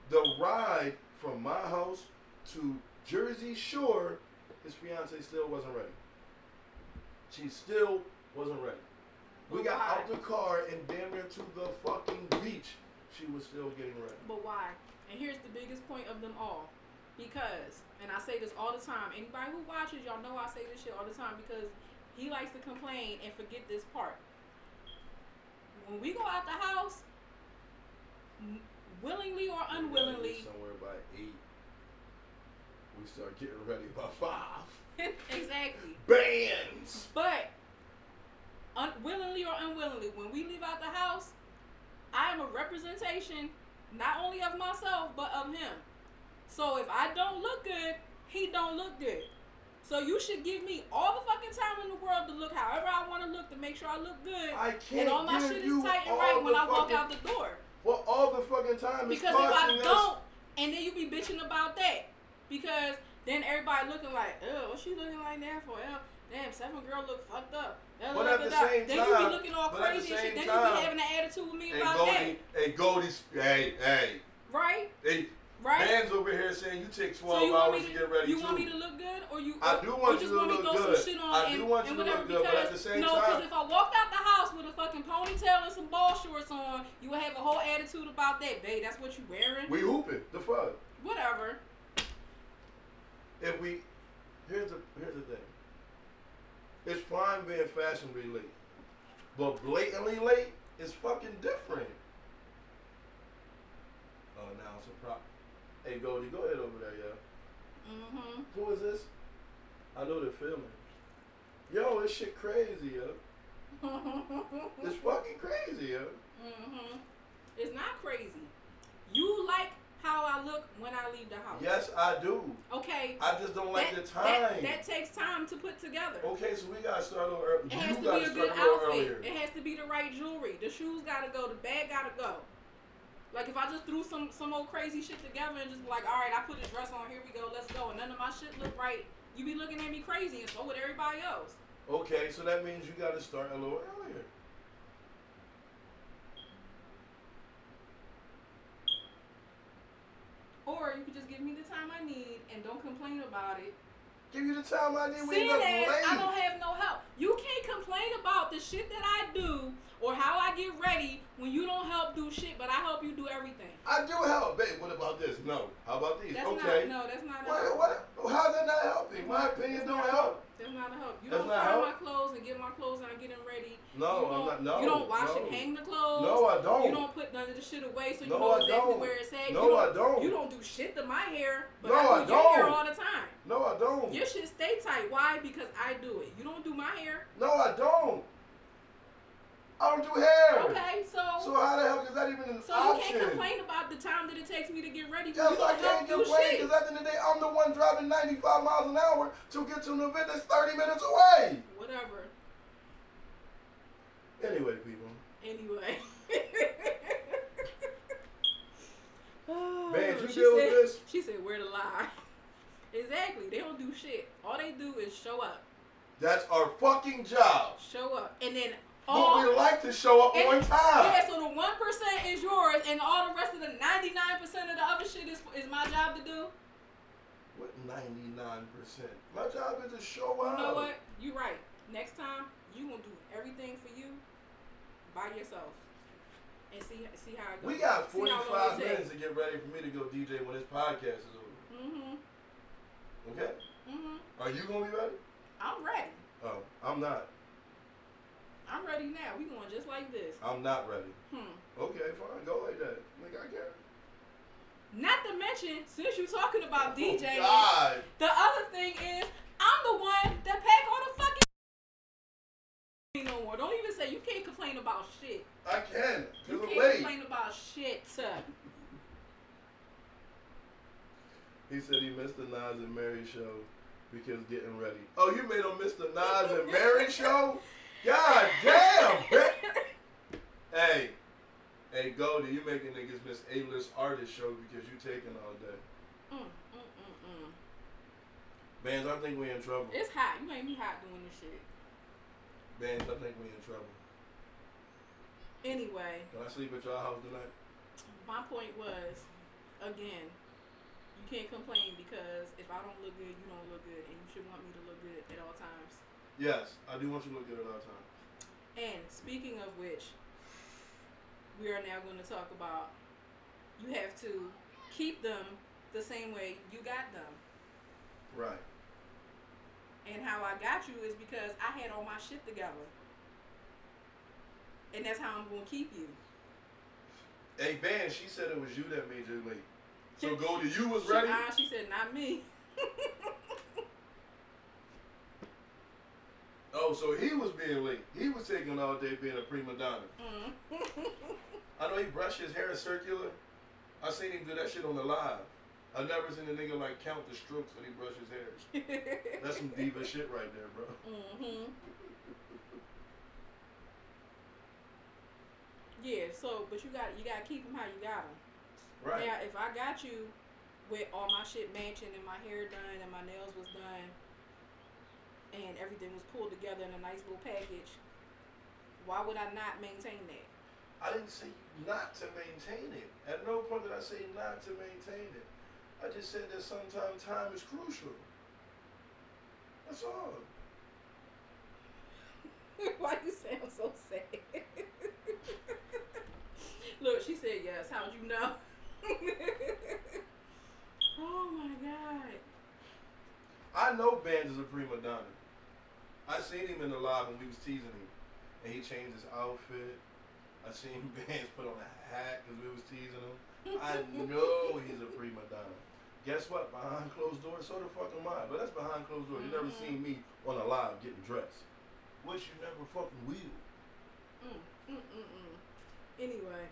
The ride from my house to Jersey Shore, his fiance still wasn't ready. She still wasn't ready. We got out the car and damn near to the fucking beach. She was still getting ready. But why? And here's the biggest point of them all. Because, and I say this all the time, anybody who watches, y'all know I say this shit all the time because he likes to complain and forget this part. When we go out the house, willingly or unwillingly, somewhere by 8, we start getting ready by 5. Exactly. Bands. But willingly or unwillingly, when we leave out the house, I am a representation not only of myself but of him. So if I don't look good, he don't look good. So you should give me all the fucking time in the world to look however I want to look to make sure I look good. I can't. And all my shit is tight and right when I walk out the door. Well, all the fucking time is because if I don't, and then you be bitching about that because then everybody looking like, oh, what's she looking like that for? Oh, damn, 7 girl look fucked up. But at the same time, then you be looking all crazy and shit. Then you be having an attitude with me about that. And Goldie's, hey. Right? Right? Man's over here saying you take 12 so you hours to get ready. You want me to look good, or you? I do want you to look good. I do want you to look good, but at the same time, because if I walked out the house with a fucking ponytail and some ball shorts on, you would have a whole attitude about that, babe. That's what you wearing. We hooping the fuck. Whatever. If we, here's the thing. It's fine being fashionably late, but blatantly late is fucking different. Oh, now it's a problem. Hey, Goldie, go ahead over there, yeah. Mm-hmm. Who is this? I know they're filming. Yo, this shit crazy, yo. It's fucking crazy, yo. Mm-hmm. It's not crazy. You like how I look when I leave the house. Yes, I do. Okay. I just don't like the time. That takes time to put together. Okay, so we got to start a little earlier. It has to be a good outfit. It has to be the right jewelry. The shoes got to go. The bag got to go. Like, if I just threw some old crazy shit together and just be like, all right, I put a dress on, here we go, let's go, and none of my shit look right, you be looking at me crazy, and so would everybody else. Okay, so that means you got to start a little earlier. Or you could just give me the time I need and don't complain about it. Give you the time I need when you look late. I don't have no help. You can't complain about the shit that I do or how I get ready when you don't help do shit, but I help you do everything. I do help, babe. What about this? No. How about these? That's okay. Not, no, that's not help. What? How's that not helping? My opinion don't help. That's not a help. You don't iron my clothes and get my clothes and I'm getting ready. No, I'm not. No. You don't wash and hang the clothes. No, I don't. You don't put none of the shit away so you know exactly where it's at. No, I don't. You don't do shit to my hair, but I do your hair all the time. No, I don't. Your shit stay tight. Why? Because I do it. You don't do my hair. No, I don't. I don't do hair. Okay, so how the hell is that even an option? So you can't complain about the time that it takes me to get ready. Yes, I can't complain because at the end of the day, I'm the one driving 95 miles an hour to get to an event that's 30 minutes away. Whatever. Anyway, people. Anyway. Man, you deal with this? She said, where to lie. Exactly. They don't do shit. All they do is show up. That's our fucking job. Show up. And then... But we like to show up on time. Yeah, so the 1% is yours, and all the rest of the 99% of the other shit is my job to do. What 99%? My job is to show up. You know what? You're right. Next time, you gonna do everything for you by yourself, and see how it goes. We got 45 minutes to get ready for me to go DJ when this podcast is over. Mhm. Okay. Mhm. Are you gonna be ready? I'm ready. Oh, I'm not. I'm ready now. We going just like this. I'm not ready. Okay, fine. Go like that. Like, I care. Not to mention, since you're talking about DJing, the other thing is, I'm the one that pack all the fucking no more. Don't even say you can't complain about shit. I can. You can't complain about shit. He said he missed the Nas and Mary show because getting ready. Oh, you made on Mr. Nas and Mary show? God damn, bitch. Hey. Hey, Goldie, you making niggas miss A-list artist show because you taking all day. Bands, I think we in trouble. It's hot. You made me hot doing this shit. Bands, I think we in trouble. Anyway. Can I sleep at y'all house tonight? My point was, again, you can't complain because if I don't look good, you don't look good, and you should want me to look good at all times. Yes, I do want you to look good at all times. And speaking of which, we are now going to talk about you have to keep them the same way you got them. Right. And how I got you is because I had all my shit together. And that's how I'm going to keep you. Hey, Van, she said it was you that made you late. So, Goldie, you was ready? She said, not me. Oh, so he was being late. He was taking all day being a prima donna. I know he brushed his hair in circular. I seen him do that shit on the live. I never seen a nigga like count the strokes when he brushes his hair. That's some diva shit right there, bro. Mm-hmm. Yeah, so, but you got to keep them how you got them. Right. Now, if I got you with all my shit matching and my hair done and my nails was done and everything was pulled together in a nice little package, why would I not maintain that? I didn't say not to maintain it. At no point did I say not to maintain it. I just said that sometimes time is crucial. That's all. Why you sound so sad? Look, she said yes. How'd you know? Oh my God. I know Bands is a prima donna. I seen him in the live when we was teasing him. And he changed his outfit. I seen Bands put on a hat because we was teasing him. I know he's a prima donna. Guess what? Behind closed doors, so the fuck am I. But that's behind closed doors. You never seen me on a live getting dressed. Which you never fucking will. Anyway,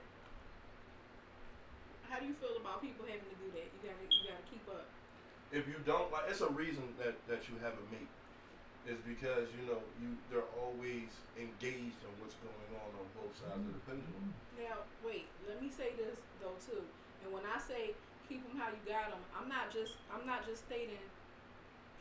how do you feel about people having to do that? You gotta keep up. If you don't, like, it's a reason that you have a mate. It's because they're always engaged in what's going on both sides of the pendulum. Now, wait, let me say this though too. And when I say keep them how you got them, I'm not just stating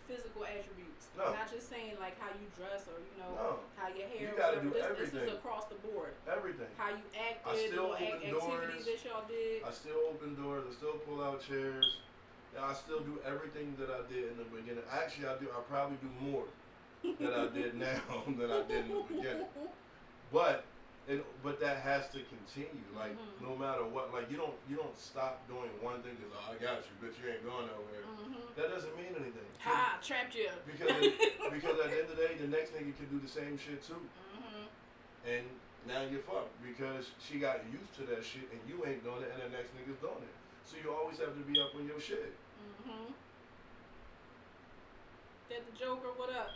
physical attributes. No. I'm not just saying like how you dress or no. How your hair. You gotta do everything. This is across the board. Everything. How you acted, activities that y'all did. I still open doors. I still pull out chairs. I still do everything that I did in the beginning. Actually, I probably do more than I did now than I did in the beginning. But that has to continue. Like no matter what, like you don't stop doing one thing because I got you, bitch, you ain't going nowhere. That doesn't mean anything. Ha! Trapped you. Because at the end of the day, the next nigga could do the same shit too. And now you're fucked because she got used to that shit and you ain't doing it and the next nigga's doing it. So you always have to be up on your shit. That the Joker, what up?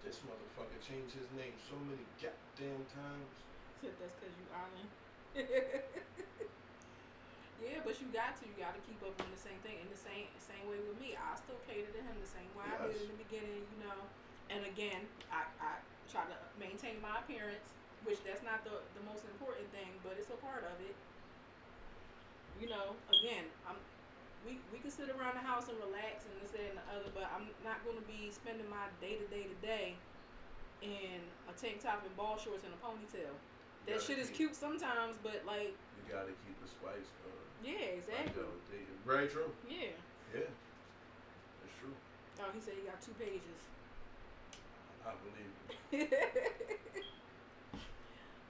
This motherfucker changed his name so many goddamn times. That's because you island. Yeah, but you got to keep up on the same thing. And the same way with me. I still cater to him the same way I did in the beginning, And again, I try to maintain my appearance, which that's not the most important thing, but it's a part of it. Again, we can sit around the house and relax and this, that, and the other, but I'm not going to be spending my day-to-day in a tank top and ball shorts and a ponytail. That shit is cute sometimes, but, like... You got to keep the spice going. Yeah, exactly. Very true. Yeah. Yeah. That's true. Oh, he said he got 2 pages. I believe it.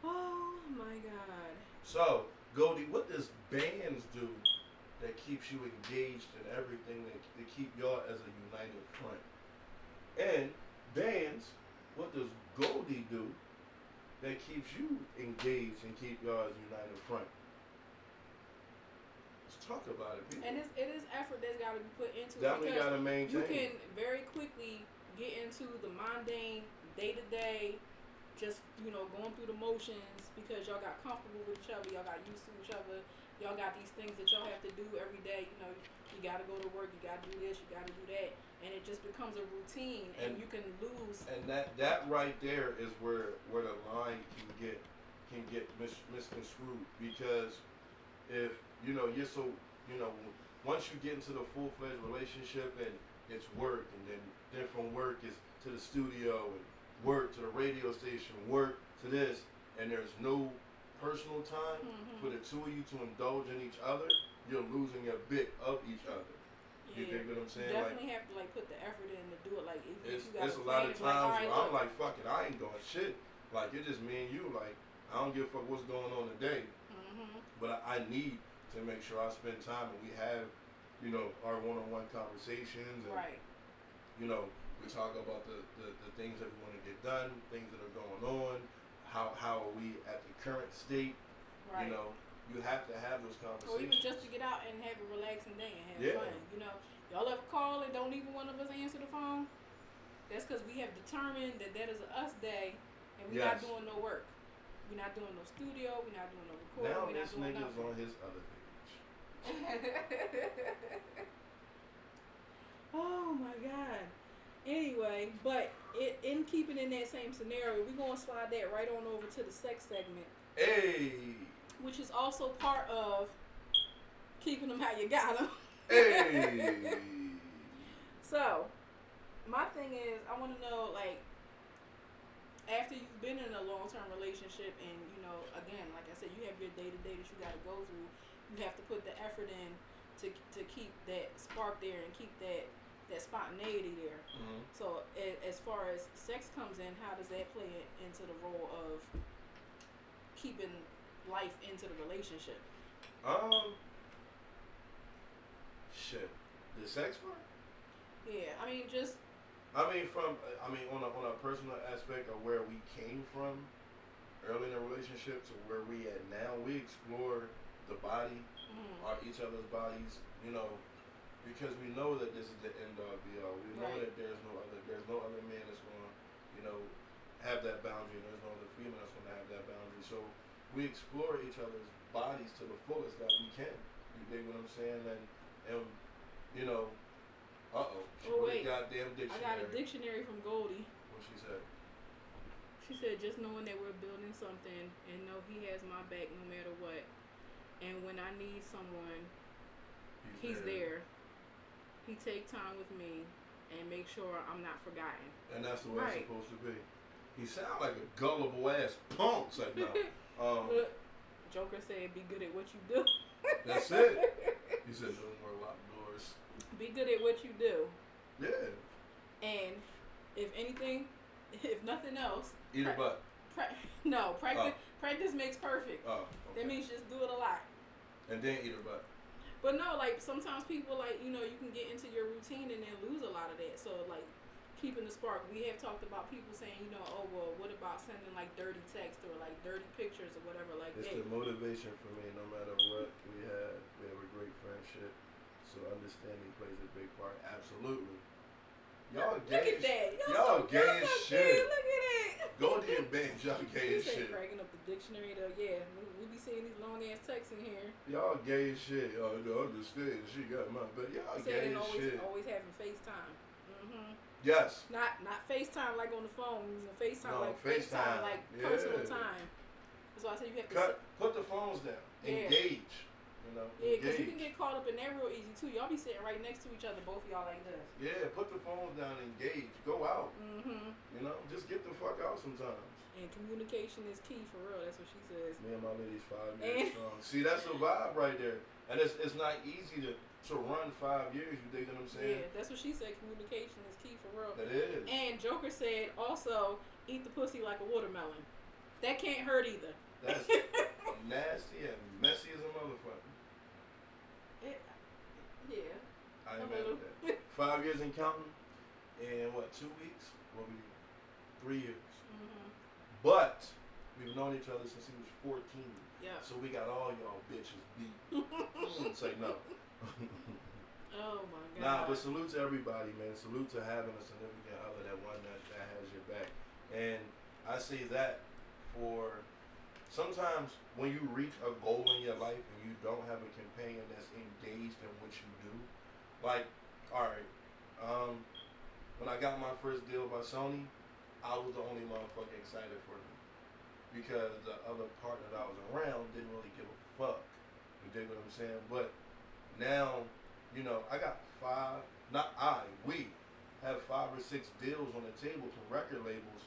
Oh, my God. So... Goldie, what does bands do that keeps you engaged in everything that keep y'all as a united front? And bands, what does Goldie do that keeps you engaged and keep y'all as a united front? Let's talk about it, people. And it is effort that's got to be put into it. Definitely got to maintain. You can very quickly get into the mundane, day-to-day, just, going through the motions because y'all got comfortable with each other, y'all got used to each other, y'all got these things that y'all have to do every day, you gotta go to work, you gotta do this, you gotta do that. and it just becomes a routine, and you can lose. And that right there is where the line can get misconstrued, because if you're so once you get into the full-fledged relationship and it's work, and then from work is to the studio, and work to the radio station, work to this, and there's no personal time for the two of you to indulge in each other, you're losing a bit of each other. You think what I'm saying? Definitely have to put the effort in to do it. It's a lot of times where I'm like, fuck it, I ain't doing shit. It's just me and you. I don't give a fuck what's going on today. Mm-hmm. But I need to make sure I spend time and we have, our one-on-one conversations. And, right. We talk about the things that we want to get done, things that are going on, how are we at the current state, right. You have to have those conversations. Or even just to get out and have a relaxing day and have fun. Y'all ever call and don't even one of us answer the phone? That's because we have determined that is an us day, and we're not doing no work. We're not doing no studio. We're not doing no recording. Now we're this not doing nigga's nothing. On his other page. Oh my God. Anyway, but in keeping in that same scenario, we're going to slide that right on over to the sex segment. Hey! Which is also part of keeping them how you got them. Hey. So, my thing is, I want to know, after you've been in a long-term relationship and, again, like I said, you have your day-to-day that you got to go through. You have to put the effort in to keep that spark there and keep that spontaneity there. Mm-hmm. So, as far as sex comes in, how does that play into the role of keeping life into the relationship? Shit. The sex part? Yeah, on a personal aspect of where we came from early in the relationship to where we at now, we explore the body, each other's bodies, because we know that this is the end all be all. We know that there's no other man that's gonna, have that boundary, and there's no other female that's gonna have that boundary. So we explore each other's bodies to the fullest that we can. You dig what I'm saying? And wait, goddamn dictionary. I got a dictionary from Goldie. What she said? She said, just knowing that we're building something and know he has my back no matter what. And when I need someone, he's there. He take time with me and make sure I'm not forgotten. And that's the way it's supposed to be. He sound like a gullible ass punk right now. Look, Joker said, be good at what you do. That's it. He said, no more locked doors. Be good at what you do. Yeah. And if anything, if nothing else. Eat a butt. Practice makes perfect. Oh, okay. That means just do it a lot. And then eat a butt. But no, sometimes people, you can get into your routine and then lose a lot of that. So, keeping the spark. We have talked about people saying, what about sending dirty text or dirty pictures or whatever that. It's the motivation for me. No matter what we have a great friendship. So understanding plays a big part. Absolutely. Y'all gay. Look at that. Y'all gay as shit. Look at that. Go ahead and binge. Y'all gay as shit. Cracking up the dictionary though. Yeah, we be seeing these long ass texts in here. Y'all gay as shit. Y'all understand. She got mine, but y'all gay as shit. Always having FaceTime. Mm-hmm. Yes. Not FaceTime on the phone. FaceTime FaceTime personal time. That's why I said you have to put the phones down. Yeah. Engage. Yeah, because you can get caught up in that real easy too. Y'all be sitting right next to each other, both of y'all like this. Yeah, put the phones down. Engage. Go out. Mm-hmm. Just get the fuck out sometimes. And communication is key for real. That's what she says. Me and my lady's 5 years strong. See, that's the vibe right there. And it's not easy to run 5 years, you dig what I'm saying? Yeah, that's what she said. Communication is key for real. It is. And Joker said also, eat the pussy like a watermelon. That can't hurt either. That's nasty and messy as a motherfucker. Yeah. I ain't mad at that. 5 years and counting, and 2 weeks? What we 3 years. Mm-hmm. But we've known each other since he was 14. Yeah. So we got all y'all bitches beat. It's like, no. Oh my God. Nah, but salute to everybody, man. Salute to having a significant other, that one that has your back. And I say that for sometimes when you reach a goal in your life and you don't have a companion that's engaged in what you do, all right, When I got my first deal by Sony, I was the only motherfucker excited for it because the other partner that I was around didn't really give a fuck. You dig what I'm saying? But now, you know, I got we have 5 or 6 deals on the table from record labels,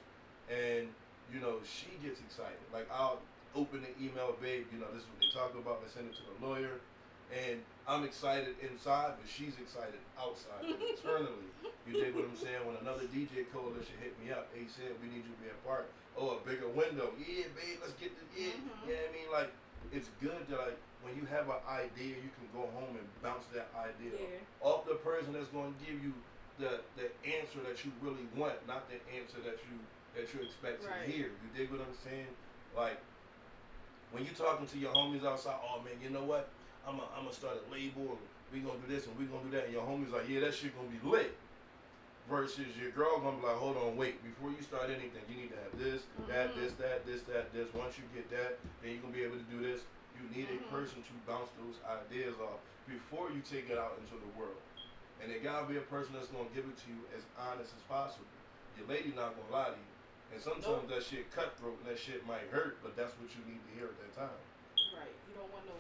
and, you know, she gets excited. Like, I'll open the email, babe, you know, this is what they talk about, let's send it to the lawyer. And I'm excited inside, but she's excited outside internally. You dig what I'm saying? When another DJ coalition hit me up, they said, we need you to be a part. Oh, a bigger window. Yeah, babe, let's get this. Yeah, mm-hmm. You know what I mean? Like, it's good that, like, when you have an idea, you can go home and bounce that idea off the person that's going to give you the answer that you really want, not the answer that you expect to hear. You dig what I'm saying? Like, when you talking to your homies outside, oh, man, you know what? I'm gonna start a label, and we gonna do this, and we gonna do that, and your homie's like, yeah, that shit gonna be lit. Versus your girl gonna be like, hold on, wait, before you start anything, you need to have this, mm-hmm. that, this, that, this, that, this. Once you get that, then you're gonna be able to do this. You need mm-hmm. a person to bounce those ideas off before you take it out into the world. And it gotta be a person that's gonna give it to you as honest as possible. Your lady not gonna lie to you. And sometimes that shit cutthroat, and that shit might hurt, but that's what you need to hear at that time. Right, you don't want no...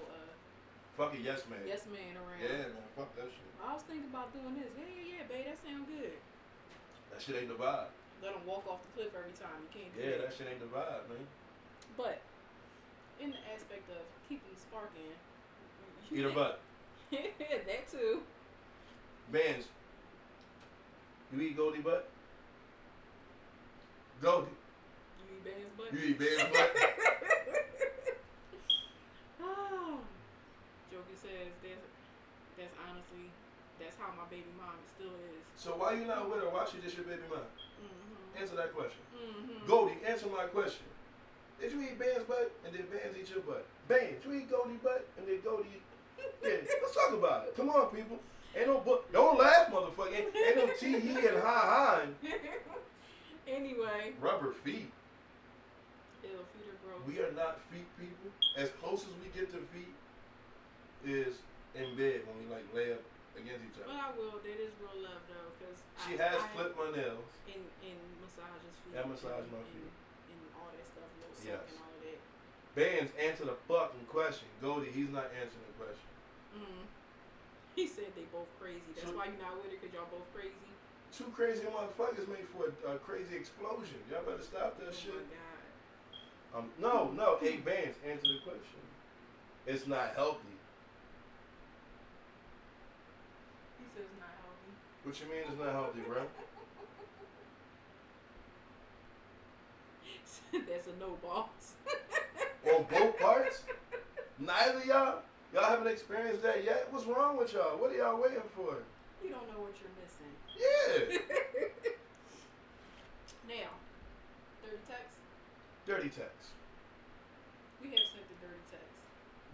fuck it, yes man. Yes man around. Yeah man, fuck that shit. I was thinking about doing this. Yeah, babe, that sound good. That shit ain't the vibe. Let them walk off the cliff every time. You can't do that. Yeah, that shit ain't the vibe, man. But in the aspect of keeping sparking, eat a butt. Yeah, that too. Bands. You eat Goldie butt? Goldie. You eat Bands butt? You eat Bands butt? Oh. Joker says that's honestly, that's how my baby mom still is. So why you not with her? Why she just your baby mom? Mm-hmm. Answer that question. Mm-hmm. Goldie, answer my question. Did you eat Band's butt and did Band's eat your butt? Band, you eat Goldie butt and did Goldie eat... Yeah, let's talk about it. Come on, people. Ain't no book. Don't laugh, motherfucker. Ain't no tee-hee and ha-ha. Anyway. Rubber feet. It'll feet are gross. We are not feet people. As close as we get to feet, is in bed when we like lay up against each other. But I will. That is real love though, because she has clipped my nails and massages feet. I massage my feet and all that stuff. Little soap and all of that. Bands, answer the fucking question. Goldie, he's not answering the question. Mm. He said they both crazy. That's why you're not with it, because y'all both crazy. Two crazy motherfuckers made for a crazy explosion. Y'all better stop that shit. Oh my God. No. Hey, Bands, answer the question. It's not healthy. He said it's not healthy. What you mean it's not healthy, bro? That's a no, boss. On both parts? Neither y'all? Y'all haven't experienced that yet? What's wrong with y'all? What are y'all waiting for? You don't know what you're missing. Yeah. Now, dirty text? Dirty text. We have sent the dirty text.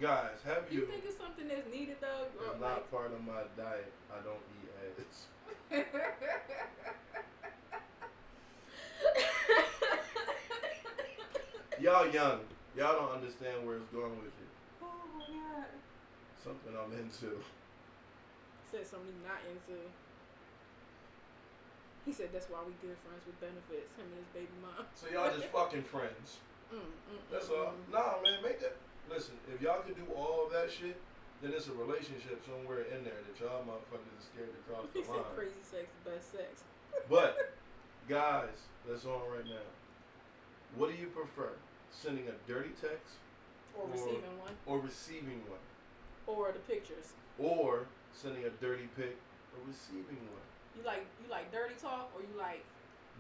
Guys, have you... You think it's something that's needed, though? It's not like, part of my diet. I don't eat ass. Y'all young. Y'all don't understand where it's going with you. Oh, my God. Something I'm into. Said something you're not into. He said that's why we good friends with benefits, him and his baby mom. So y'all just fucking friends. That's all. Nah, man, make that... Listen, if y'all could do all of that shit, then it's a relationship somewhere in there that y'all motherfuckers are scared to cross the line. Said crazy sex is best sex. But, guys, that's on right now. What do you prefer? Sending a dirty text? Or receiving one. Or receiving one. Or the pictures. Or sending a dirty pic or receiving one. You like dirty talk or you like...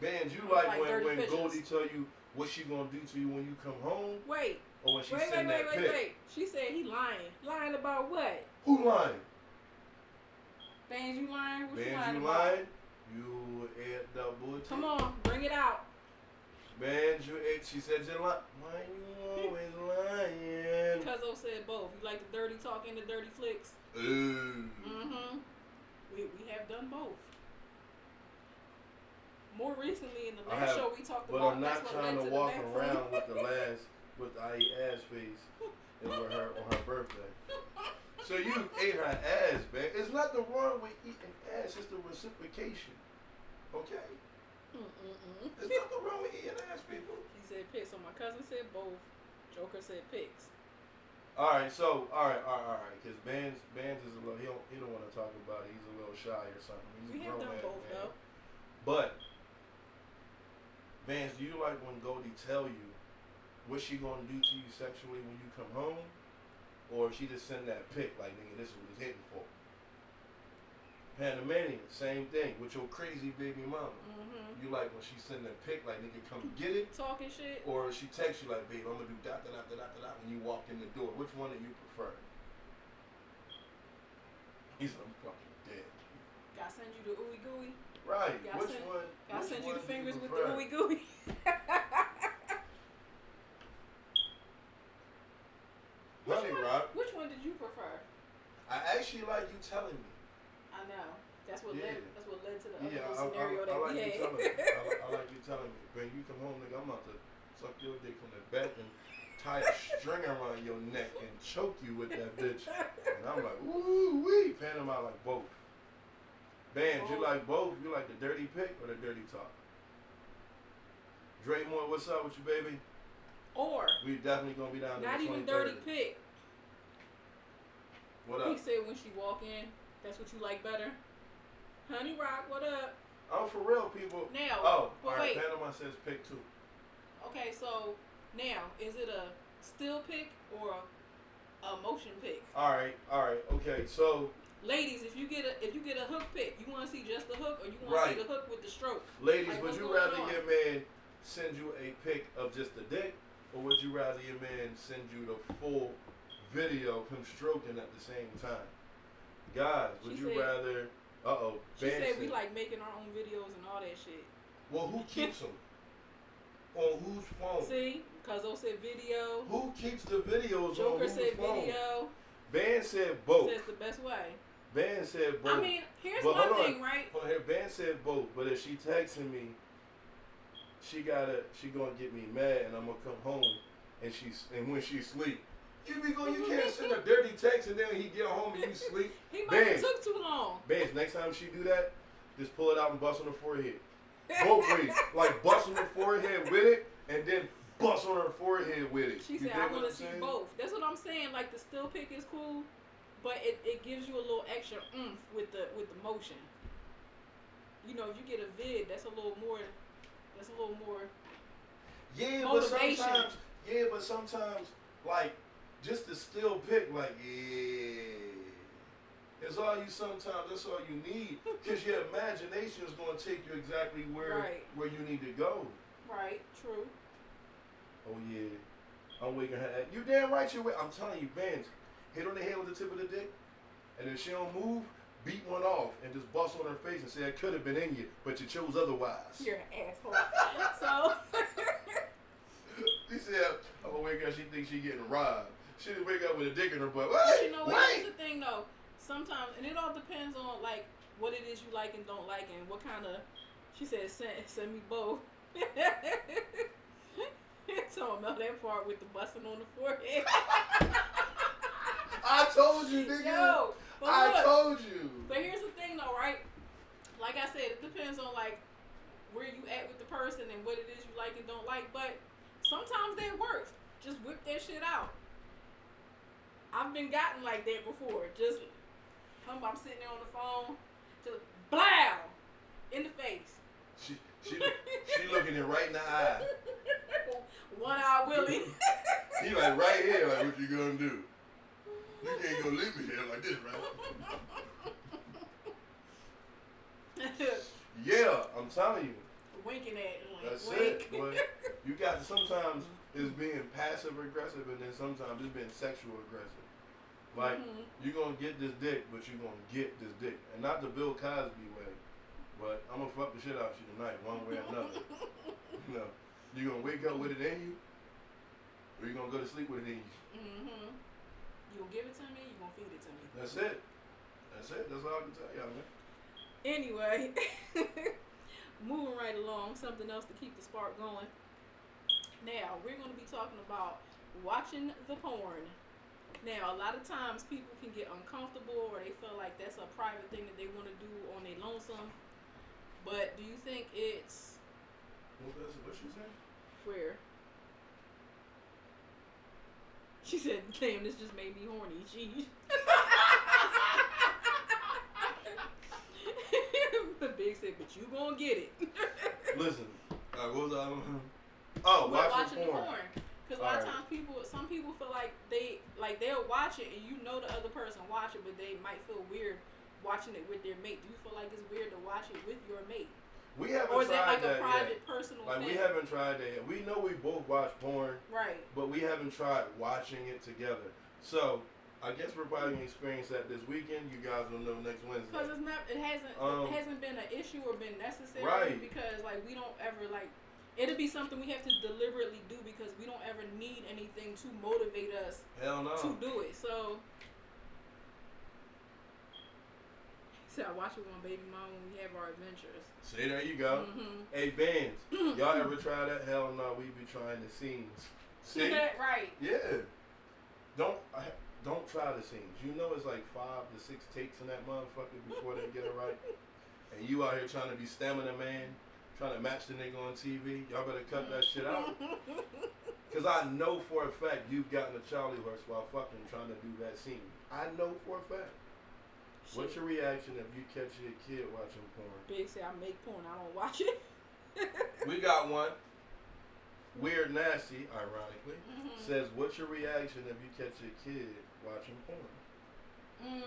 Bands, you like when Goldie tell you what she gonna do to you when you come home. Wait. Or when she send that pic. Wait. She said he lying. Lying about what? Who lying? Bands, you lying? What you lying about? You ate the bullshit. Come on, bring it out. Bands, you ate. She said you lying. Why you always lying? Cuzzo said both. You like the dirty talk and the dirty flicks? Ooh. Mm-hmm. We have done both. More recently in the last show we talked about. But I'm not trying to walk around with the IES face. It was her on her birthday. So you ate her ass, man. It's nothing wrong with eating ass. It's the reciprocation. Okay? Mm-mm-mm. There's nothing wrong with eating ass, people. He said pics. So my cousin said both. Joker said pics. Alright, so, alright, because Bands is a little, he don't want to talk about it. He's a little shy or something. He's we a have done both, man. Though. But, Bands, do you like when Goldie tell you what she going to do to you sexually when you come home? Or she just send that pic like, nigga, this is what it's hitting for? Panamanian, same thing with your crazy baby mama. Mm-hmm. You like when she send that pic like, nigga, come get it? Talking shit. Or she texts you like, babe, I'm gonna do dot, dot, dot, dot, dot, when you walk in the door. Which one do you prefer? He's like, I'm fucking dead. Gotta send you the ooey gooey. Right. Gotta which send, one? Gotta send you the fingers you with the ooey gooey. Honey Rock. Which one did you prefer? I actually like you telling me. I know. That's what led. That's what led to the other scenario that we had. I like you telling me, man. You come home, nigga. I'm about to suck your dick from the back and tie a string around your neck and choke you with that bitch. And I'm like, ooh wee, panning out like both. Bands, you like both? You like the dirty pick or the dirty talk? Draymore, what's up with you, baby? Or we definitely gonna be down there. Not even dirty pick. What up? He said when she walk in. That's what you like better? Honey Rock, what up? I'm for real, people. Now, all right, Panama says pick two. Okay, so now, is it a still pick or a motion pick? All right, okay, so. Ladies, if you get a hook pick, you want to see just the hook or you want to see the hook with the stroke? Ladies, like, would you rather your man send you a pick of just the dick or would you rather your man send you the full video of him stroking at the same time? Guys, would you rather? She said we like making our own videos and all that shit. Well, who keeps them? On whose phone? See, Cuzzo said video. Who keeps the videos Joker on whose said phone? Video. Van said both. That's the best way. Van said both. I mean, here's one thing, right? Hold on here. Van said both, but if she texting me, she gonna get me mad, and I'm gonna come home, and when she sleep. You can't send a dirty text and then he get home and you sleep. He might have took too long. Bands, next time she do that, just pull it out and bust on her forehead. Both ways. Like bust on her forehead with it and then bust on her forehead with it. She you said, I want to see both. That's what I'm saying. Like the still pick is cool, but it gives you a little extra oomph with the motion. You know, if you get a vid, that's a little more motivation. But sometimes like just to still pick, like, yeah. That's all you need. Because your imagination is going to take you exactly where you need to go. Right, true. Oh, yeah. I'm waking her up. You damn right you I'm telling you, Benz, hit on the head with the tip of the dick. And if she don't move, beat one off and just bust on her face and say, I could have been in you, but you chose otherwise. You're an asshole. So. She said, I'm going to wake up. She thinks she getting robbed. She didn't wake up with a dick in her butt. But you know, that's the thing, though. Sometimes, and it all depends on, like, what it is you like and don't like and what kind of, she said, send me both. Talking about that part with the busting on the forehead. I told you, nigga. Yo, told you. But here's the thing, though, right? Like I said, it depends on, like, where you at with the person and what it is you like and don't like. But sometimes that works. Just whip that shit out. I've been gotten like that before. Just, I'm sitting there on the phone, just blow in the face. She looking it right in the eye. One eye Willie. He like right here, like what you gonna do? You can't go leave me here like this, right? Yeah, I'm telling you. Winking at it. Like, that's wink. It. But you got to sometimes. It's being passive aggressive and then sometimes it's being sexual aggressive. Like, you're going to get this dick, but you're going to get this dick. And not the Bill Cosby way, but I'm going to fuck the shit out of you tonight, one way or another. You know, you're going to wake up with it in you, or you're going to go to sleep with it in you. Mm-hmm. You'll give it to me, you're going to feed it to me. That's it. That's all I can tell y'all, man. Anyway, moving right along, something else to keep the spark going. Now, we're going to be talking about watching the porn. Now, a lot of times people can get uncomfortable or they feel like that's a private thing that they want to do on their lonesome. But do you think it's... What she said? Where? She said, damn, this just made me horny. Jeez. But Big said, but you gonna get it. Listen, what was I... Oh, watching the porn. Because a lot of times some people feel like they'll watch it and you know the other person watch it, but they might feel weird watching it with their mate. Do you feel like it's weird to watch it with your mate? We haven't tried that. Or is that like a private personal thing? Like, we haven't tried that yet. We know we both watch porn. Right. But we haven't tried watching it together. So I guess we're probably gonna experience that this weekend. You guys will know next Wednesday. Because it's not it hasn't been an issue or been necessary. Right. Because like we don't ever like it'll be something we have to deliberately do because we don't ever need anything to motivate us to do it. So, I watch with one baby mom when we have our adventures. See, there you go. Mm-hmm. Hey, bands, y'all ever try that? Hell no, we be trying the scenes. See? That right. Yeah. Don't try the scenes. You know it's like 5 to 6 takes in that motherfucker before they get it right. And you out here trying to be stamina man. Trying to match the nigga on TV. Y'all better cut that shit out. Because I know for a fact you've gotten a Charlie horse while fucking trying to do that scene. I know for a fact. Shit. What's your reaction if you catch your kid watching porn? Big say I make porn. I don't watch it. We got one. Weird Nasty, ironically, says, what's your reaction if you catch your kid watching porn?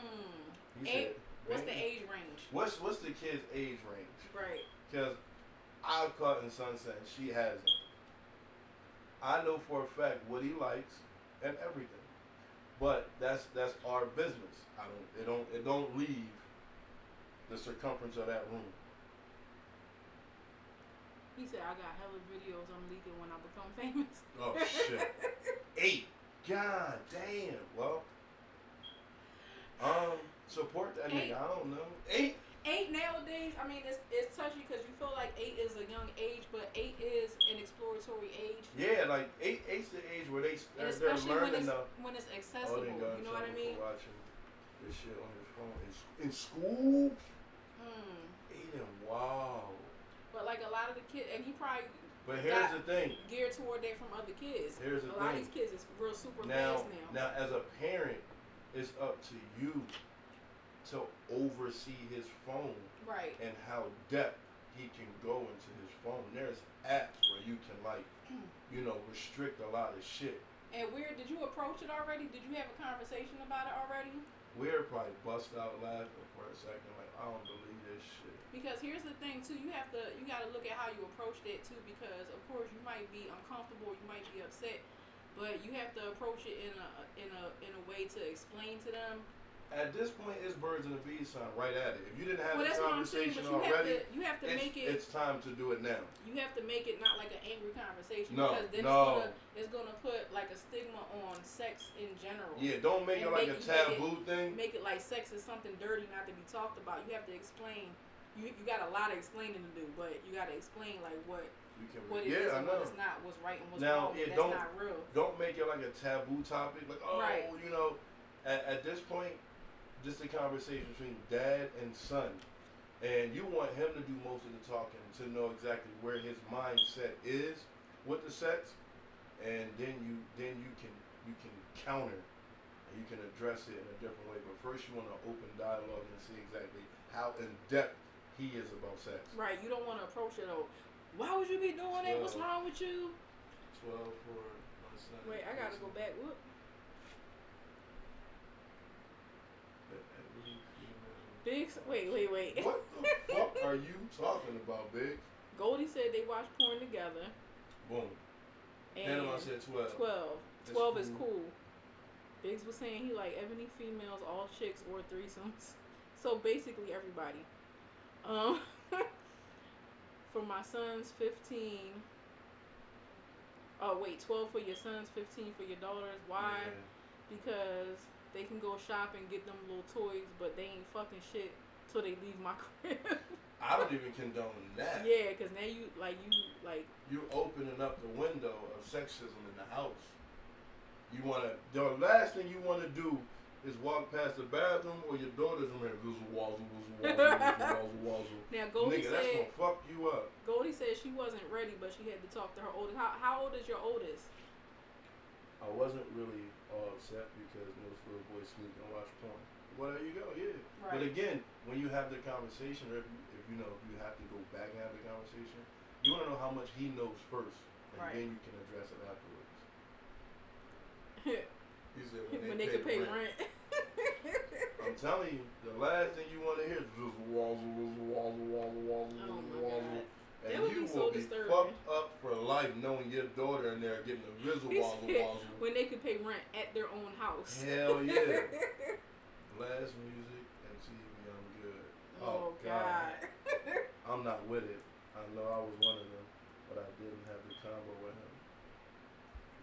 You said, what's the age range? What's the kid's age range? Right. Because... I've caught in Sunset and she hasn't. I know for a fact what he likes and everything. But that's our business. It don't leave the circumference of that room. He said I got hella videos I'm leaking when I become famous. Oh shit. 8. God damn. Well support that 8. Nigga, I don't know. 8? 8 nowadays, I mean, it's touchy because you feel like 8 is a young age, but 8 is an exploratory age. Yeah, like 8's the age where they're learning when it's accessible. You know what I mean? Watching this shit on his phone in school. 8 and wow. But like a lot of the kids, and he probably. But here's the thing. Geared toward that from other kids. Here's the thing. A lot of these kids is real super fast now. Now, as a parent, it's up to you to oversee his phone, right, and how depth he can go into his phone. There's apps where you can like, restrict a lot of shit. And where did you approach it already? Did you have a conversation about it already? We're probably bust out laughing for a second, like I don't believe this shit. Because here's the thing too, you gotta look at how you approach that too, because of course you might be uncomfortable, you might be upset, but you have to approach it in a way to explain to them. At this point, it's birds and the bees sound right at it. If you didn't have the conversation already, it's time to do it now. You have to make it not like an angry conversation. No, because then it's gonna put like a stigma on sex in general. Yeah, don't make it like a taboo thing. Make it like sex is something dirty not to be talked about. You have to explain. You got a lot of explaining to do, but you got to explain like what it is and what it's not, what's right and what's wrong. That's not real. Don't make it like a taboo topic. Like at this point. Just a conversation between dad and son. And you want him to do most of the talking to know exactly where his mindset is with the sex. And then you can counter and you can address it in a different way. But first you want to open dialogue and see exactly how in depth he is about sex. Right, you don't want to approach it why would you be doing it? What's wrong with you? 12 for my son. Wait, I gotta go back. Whoop. Biggs, wait. What the fuck are you talking about, Biggs? Goldie said they watch porn together. Boom. And I said 12. 12. 12 is cool. Biggs was saying he like ebony females, all chicks, or threesomes. So basically everybody. For my son's 15. Oh wait, 12 for your sons, 15 for your daughters. Why? Yeah. Because they can go shop and get them little toys, but they ain't fucking shit till they leave my crib. I don't even condone that. Yeah, because now you opening up the window of sexism in the house. You want to. The last thing you want to do is walk past the bathroom or your daughter's room and wazzle. Now Goldie said, that's gonna fuck you up. Goldie said she wasn't ready, but she had to talk to her oldest. How old is your oldest? I wasn't really all upset because most little boys sneak and watch porn. Well, there you go, yeah. Right. But again, when you have the conversation, if you know you have to go back and have the conversation, you want to know how much he knows first, and right. Then you can address it afterwards. He said when they can pay rent. I'm telling you, the last thing you want to hear is just wazzle. And that would you be so will disturbing. Be fucked up for life knowing your daughter in there getting a wazzle. When they could pay rent at their own house. Hell yeah. Last music and TV, I'm good. Oh God. I'm not with it. I know I was one of them, but I didn't have the combo with him.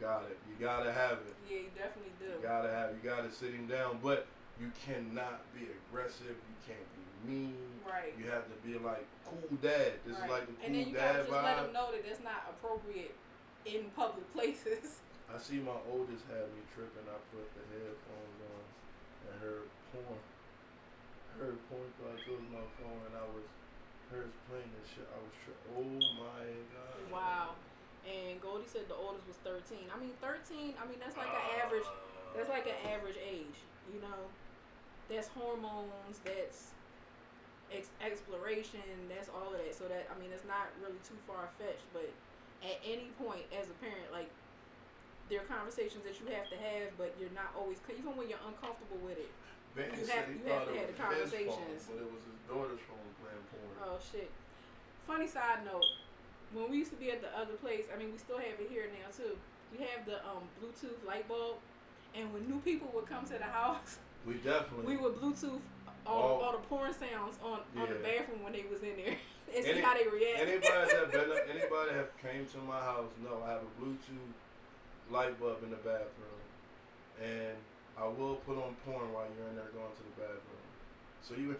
Got it. You gotta have it. Yeah, you definitely do. You gotta sit him down, but you cannot be aggressive. You can't be mean. Right. You have to be like cool dad. This right. is like the cool dad vibe. And then you gotta just let him know that that's not appropriate in public places. I see my oldest had me tripping. I put the headphones on and heard porn. So I closed my phone and I was hers playing this shit. I was oh my God. Wow. And Goldie said the oldest was 13. I mean, 13. I mean, that's like an average. That's like an average age. You know, that's hormones. That's exploration. That's all of that. So that I mean, it's not really too far fetched. But at any point, as a parent, like there are conversations that you have to have, but you're not always even when you're uncomfortable with it. Ben you have to have the conversations. Phone, but it was his daughter's phone playing porn. Oh shit! Funny side note. When we used to be at the other place, I mean, we still have it here now, too. You have the Bluetooth light bulb, and when new people would come to the house, we would Bluetooth all the porn sounds on the bathroom when they was in there and see how they react. Anybody have came to my house, no, I have a Bluetooth light bulb in the bathroom, and I will put on porn while you're in there going to the bathroom. So you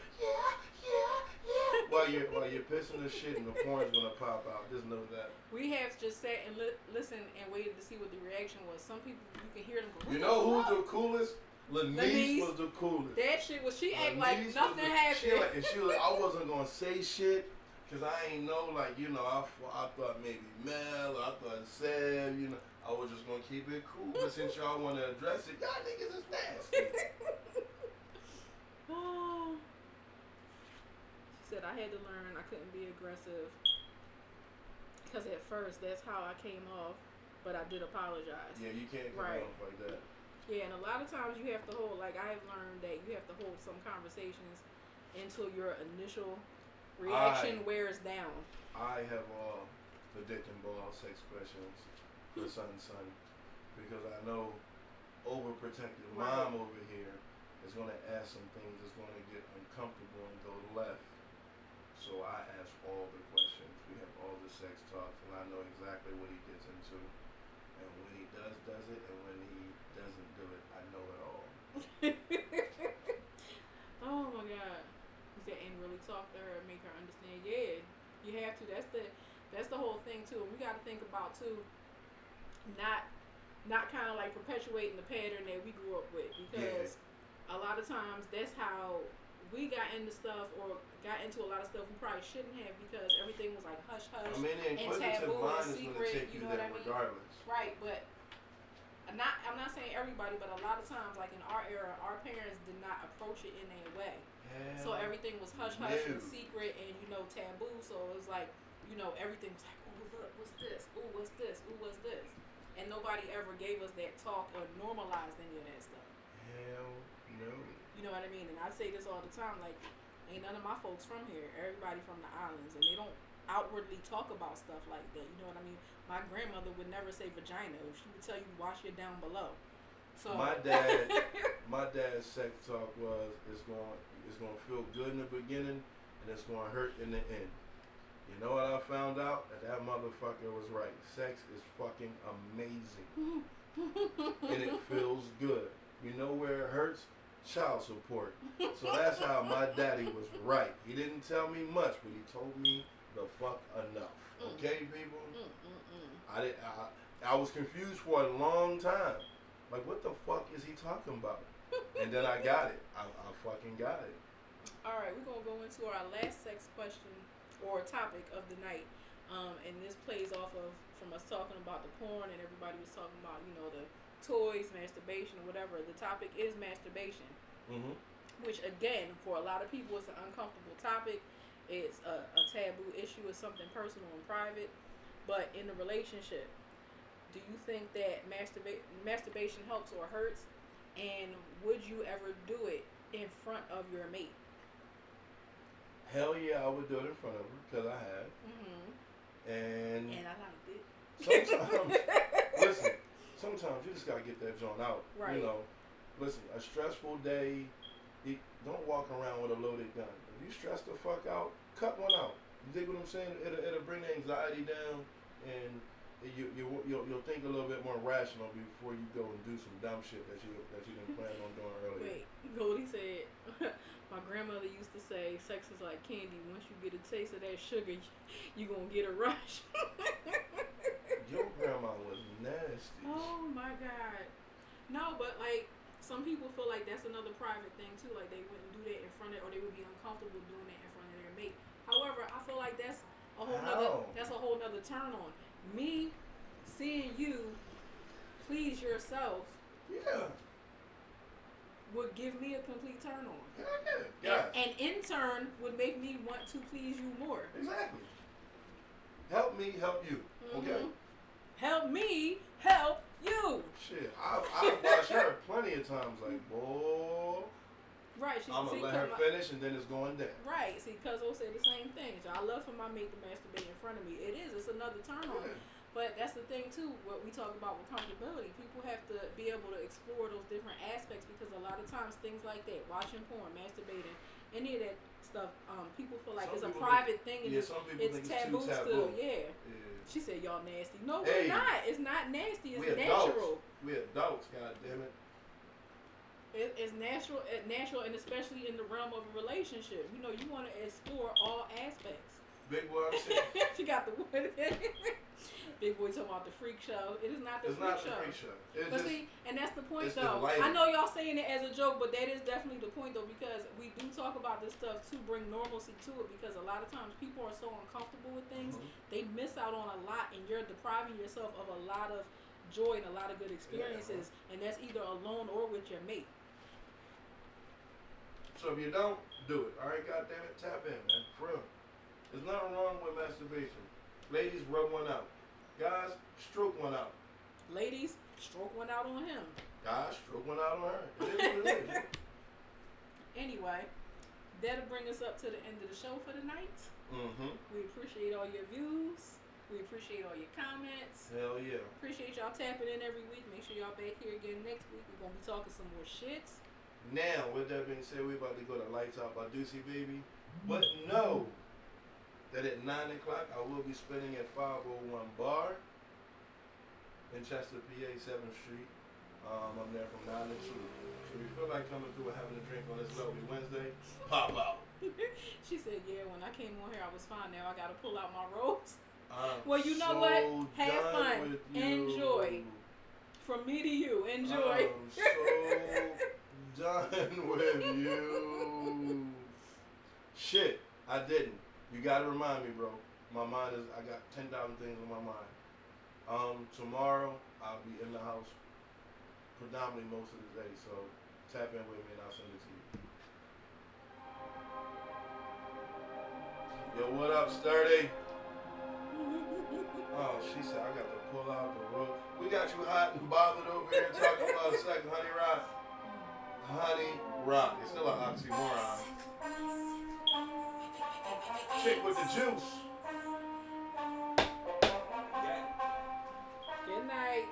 while you're pissing the shit and the porn's gonna pop out. Just know that. We have just sat and listened and waited to see what the reaction was. Some people you can hear them go. You know who's the coolest? Lanise was the coolest. That shit was she act like nothing happened. She was like, I wasn't gonna say shit because I ain't know like you know I thought maybe Mel or I thought Sam you know I was just gonna keep it cool but since y'all want to address it y'all niggas is nasty. Oh. She said I had to learn I couldn't be aggressive because at first that's how I came off but I did apologize. Yeah, you can't come off like that. Yeah, and a lot of times you have to hold like I have learned that you have to hold some conversations until your initial reaction wears down. I have all the dick and ball sex questions for son because I know overprotective mom over here is going to ask some things that's going to get uncomfortable and go left. So I ask all the questions. We have all the sex talks, and I know exactly what he gets into. And when he does it, and when he doesn't do it, I know it all. Oh, my God. He said, and really talk to her and make her understand. Yeah, you have to. That's the whole thing, too. And we got to think about, too, not kind of like perpetuating the pattern that we grew up with because... Yeah. A lot of times, that's how we got into a lot of stuff we probably shouldn't have because everything was like hush-hush and taboo and secret, you know what I mean? Regardless. Right, but I'm not saying everybody, but a lot of times, like in our era, our parents did not approach it in a way. Yeah. So everything was hush-hush and secret and, you know, taboo. So it was like, you know, everything was like, oh, look, what's this? Oh, what's this? Oh, what's this? And nobody ever gave us that talk or normalized any of that stuff. Hell. No. You know what I mean? And I say this all the time, like, ain't none of my folks from here. Everybody from the islands. And they don't outwardly talk about stuff like that. You know what I mean? My grandmother would never say vagina. She would tell you, wash it down below. So my dad's sex talk was, it's gonna feel good in the beginning, and it's gonna hurt in the end. You know what I found out? That motherfucker was right. Sex is fucking amazing. And it feels good. You know where it hurts? Child support. So that's how my daddy was right. He didn't tell me much, but he told me the fuck enough. Okay, people? I was confused for a long time. Like, what the fuck is he talking about? And then I got it. I fucking got it. All right, we're going to go into our last sex question or topic of the night. And this plays off of from us talking about the porn and everybody was talking about, you know, the toys, masturbation, or whatever. The topic is masturbation, which, again, for a lot of people, it's an uncomfortable topic. It's a taboo issue. It's something personal and private. But in the relationship, do you think that masturbation helps or hurts? And would you ever do it in front of your mate? Hell yeah, I would do it in front of her, because I have. And I liked it. Sometimes, listen, sometimes you just got to get that joint out. Right. You know, listen, a stressful day, don't walk around with a loaded gun. If you stress the fuck out, cut one out. You dig what I'm saying? It'll bring the anxiety down, and you'll think a little bit more rational before you go and do some dumb shit that you didn't plan on doing earlier. Wait, Goldie said, my grandmother used to say, sex is like candy. Once you get a taste of that sugar, you're going to get a rush. Your grandma was nasty. Oh, my God. No, but, like, some people feel like that's another private thing, too. Like, they wouldn't do that in front of, or they would be uncomfortable doing that in front of their mate. However, I feel like that's a whole nother turn on. Me seeing you please yourself, yeah, would give me a complete turn on. Yeah. And in turn would make me want to please you more. Exactly. Help me help you. Okay. Help me help you. Shit, I've watched her plenty of times. Like, boy. Right, I'm going to let her finish, and then it's going down. Right, see, Cuzzo said the same thing. I love for my mate to masturbate in front of me. It is. It's another turn on. Yeah. But that's the thing, too, what we talk about with comfortability. People have to be able to explore those different aspects, because a lot of times things like that, watching porn, masturbating, any of that stuff, people feel like it's a private thing. And yeah, some people think it's taboo still. Yeah. She said, y'all nasty. No, we're not. It's not nasty. It's natural. We're adults, God damn it. It's natural, and especially in the realm of a relationship. You know, you want to explore all aspects. Big boy, I'm saying. She got the wood in it. Big boy talking about the freak show. It is not the freak show. It's but just, see, and that's the point, though. I know y'all saying it as a joke, but that is definitely the point, though, because we do talk about this stuff to bring normalcy to it, because a lot of times people are so uncomfortable with things, they miss out on a lot, and you're depriving yourself of a lot of joy and a lot of good experiences, and that's either alone or with your mate. So if you don't, do it. All right, goddamn it, tap in, man. For real. There's nothing wrong with masturbation. Ladies, rub one out. Guys, stroke one out. Ladies, stroke one out on him. Guys, stroke one out on her. It is what it is. Anyway, that'll bring us up to the end of the show for the night. We appreciate all your views. We appreciate all your comments. Hell yeah. Appreciate y'all tapping in every week. Make sure y'all back here again next week. We're going to be talking some more shit. Now, with that being said, we're about to go to Lights Out by Deucey Baby. But know that at 9 o'clock, I will be spinning at 501 Bar in Chester, PA, 7th Street. I'm there from 9 to 2. So if you feel like coming through and having a drink on this lovely Wednesday, pop out. She said, yeah, when I came on here, I was fine. Now I got to pull out my robes. Well, you know what? Have fun. Enjoy. From me to you, enjoy. I'm so... done with you. Shit, I didn't. You gotta remind me, bro. My mind I got 10,000 things on my mind. Tomorrow I'll be in the house predominantly most of the day, so tap in with me and I'll send it to you. Yo, what up, Sturdy? Oh, she said I got to pull out the rope. We got you hot and bothered over here talking about sex, honey rod. Honey Rock. It's still an oxymoron. Chick with the juice. Yeah. Good night.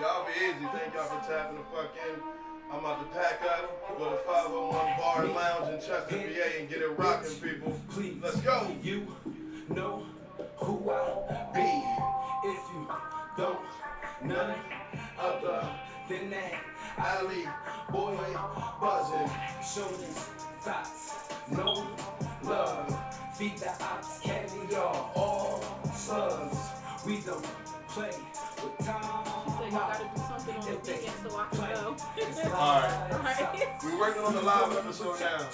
Y'all be easy. Thank y'all for tapping the fuck in. I'm about to pack up, go to 501 Bar Lounge in Chester, PA, and get it rocking, people. Please, let's go. You know who I be. If you don't, none other than that. Ali, boy, buzzing, shooting, thoughts, no love, feed the ops, caviar, all slugs, we don't play with time. you gotta do something on the weekend so I can go. All right. We're working on the live episode now.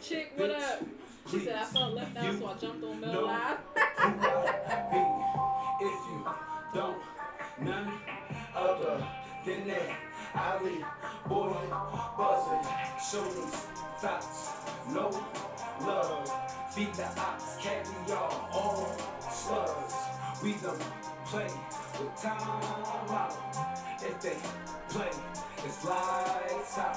Chick, what up? She said I felt left out, so I jumped on Mel Live. If you don't, none other than that. Ali, boy, buzzing, shoulders, thoughts, no love. Feed the ops, carry y'all, all slugs. We don't play with time out. If they play, it's lights out.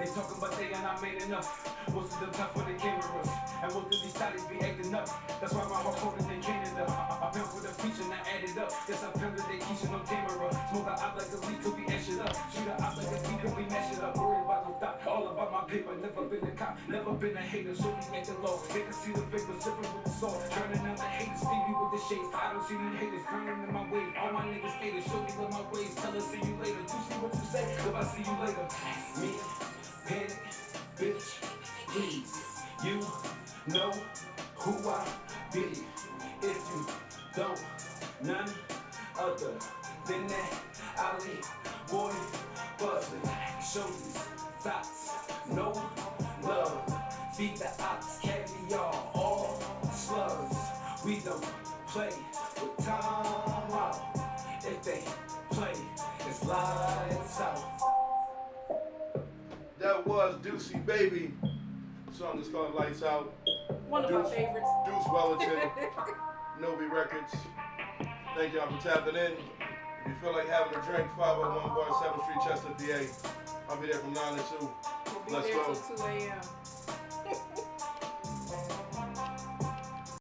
They talking about they are not made enough. Most of them tough for the cameras. And most of these studies be acting up. That's why my heart colder than Canada. I pimp for the feature and I added up. Yes, I pimp with the Keisha, no Tamara. Smoke her out like a leaf till we ash it up. Shoot her out like a leaf till we mash it up. Worry about no thought, all about my paper. Never been a cop, never been a hater. Show me at the low. They can see the papers slipping with the soul. Turning out the haters, Stevie with the shades. I don't see them haters, turning in my way. All my niggas haters, show me what my ways. Tell her see you later, do see what you say. If I see you later, me. Panic, bitch, please, you know who I be. If you don't, none other than that. Ali, boy, buzzing, show these thoughts, no love. Feed the ops, carry y'all, all slugs. We don't play with time out. If they play, it's lights out. That was Deucey Baby. The song is called Lights Out. One of my favorites. Deuce Wellington, Novi Records. Thank y'all for tapping in. If you feel like having a drink, 501 Bar, 7th Street, Chester, PA. I'll be there from 9 to 2. Let's go. Till 2 a.m.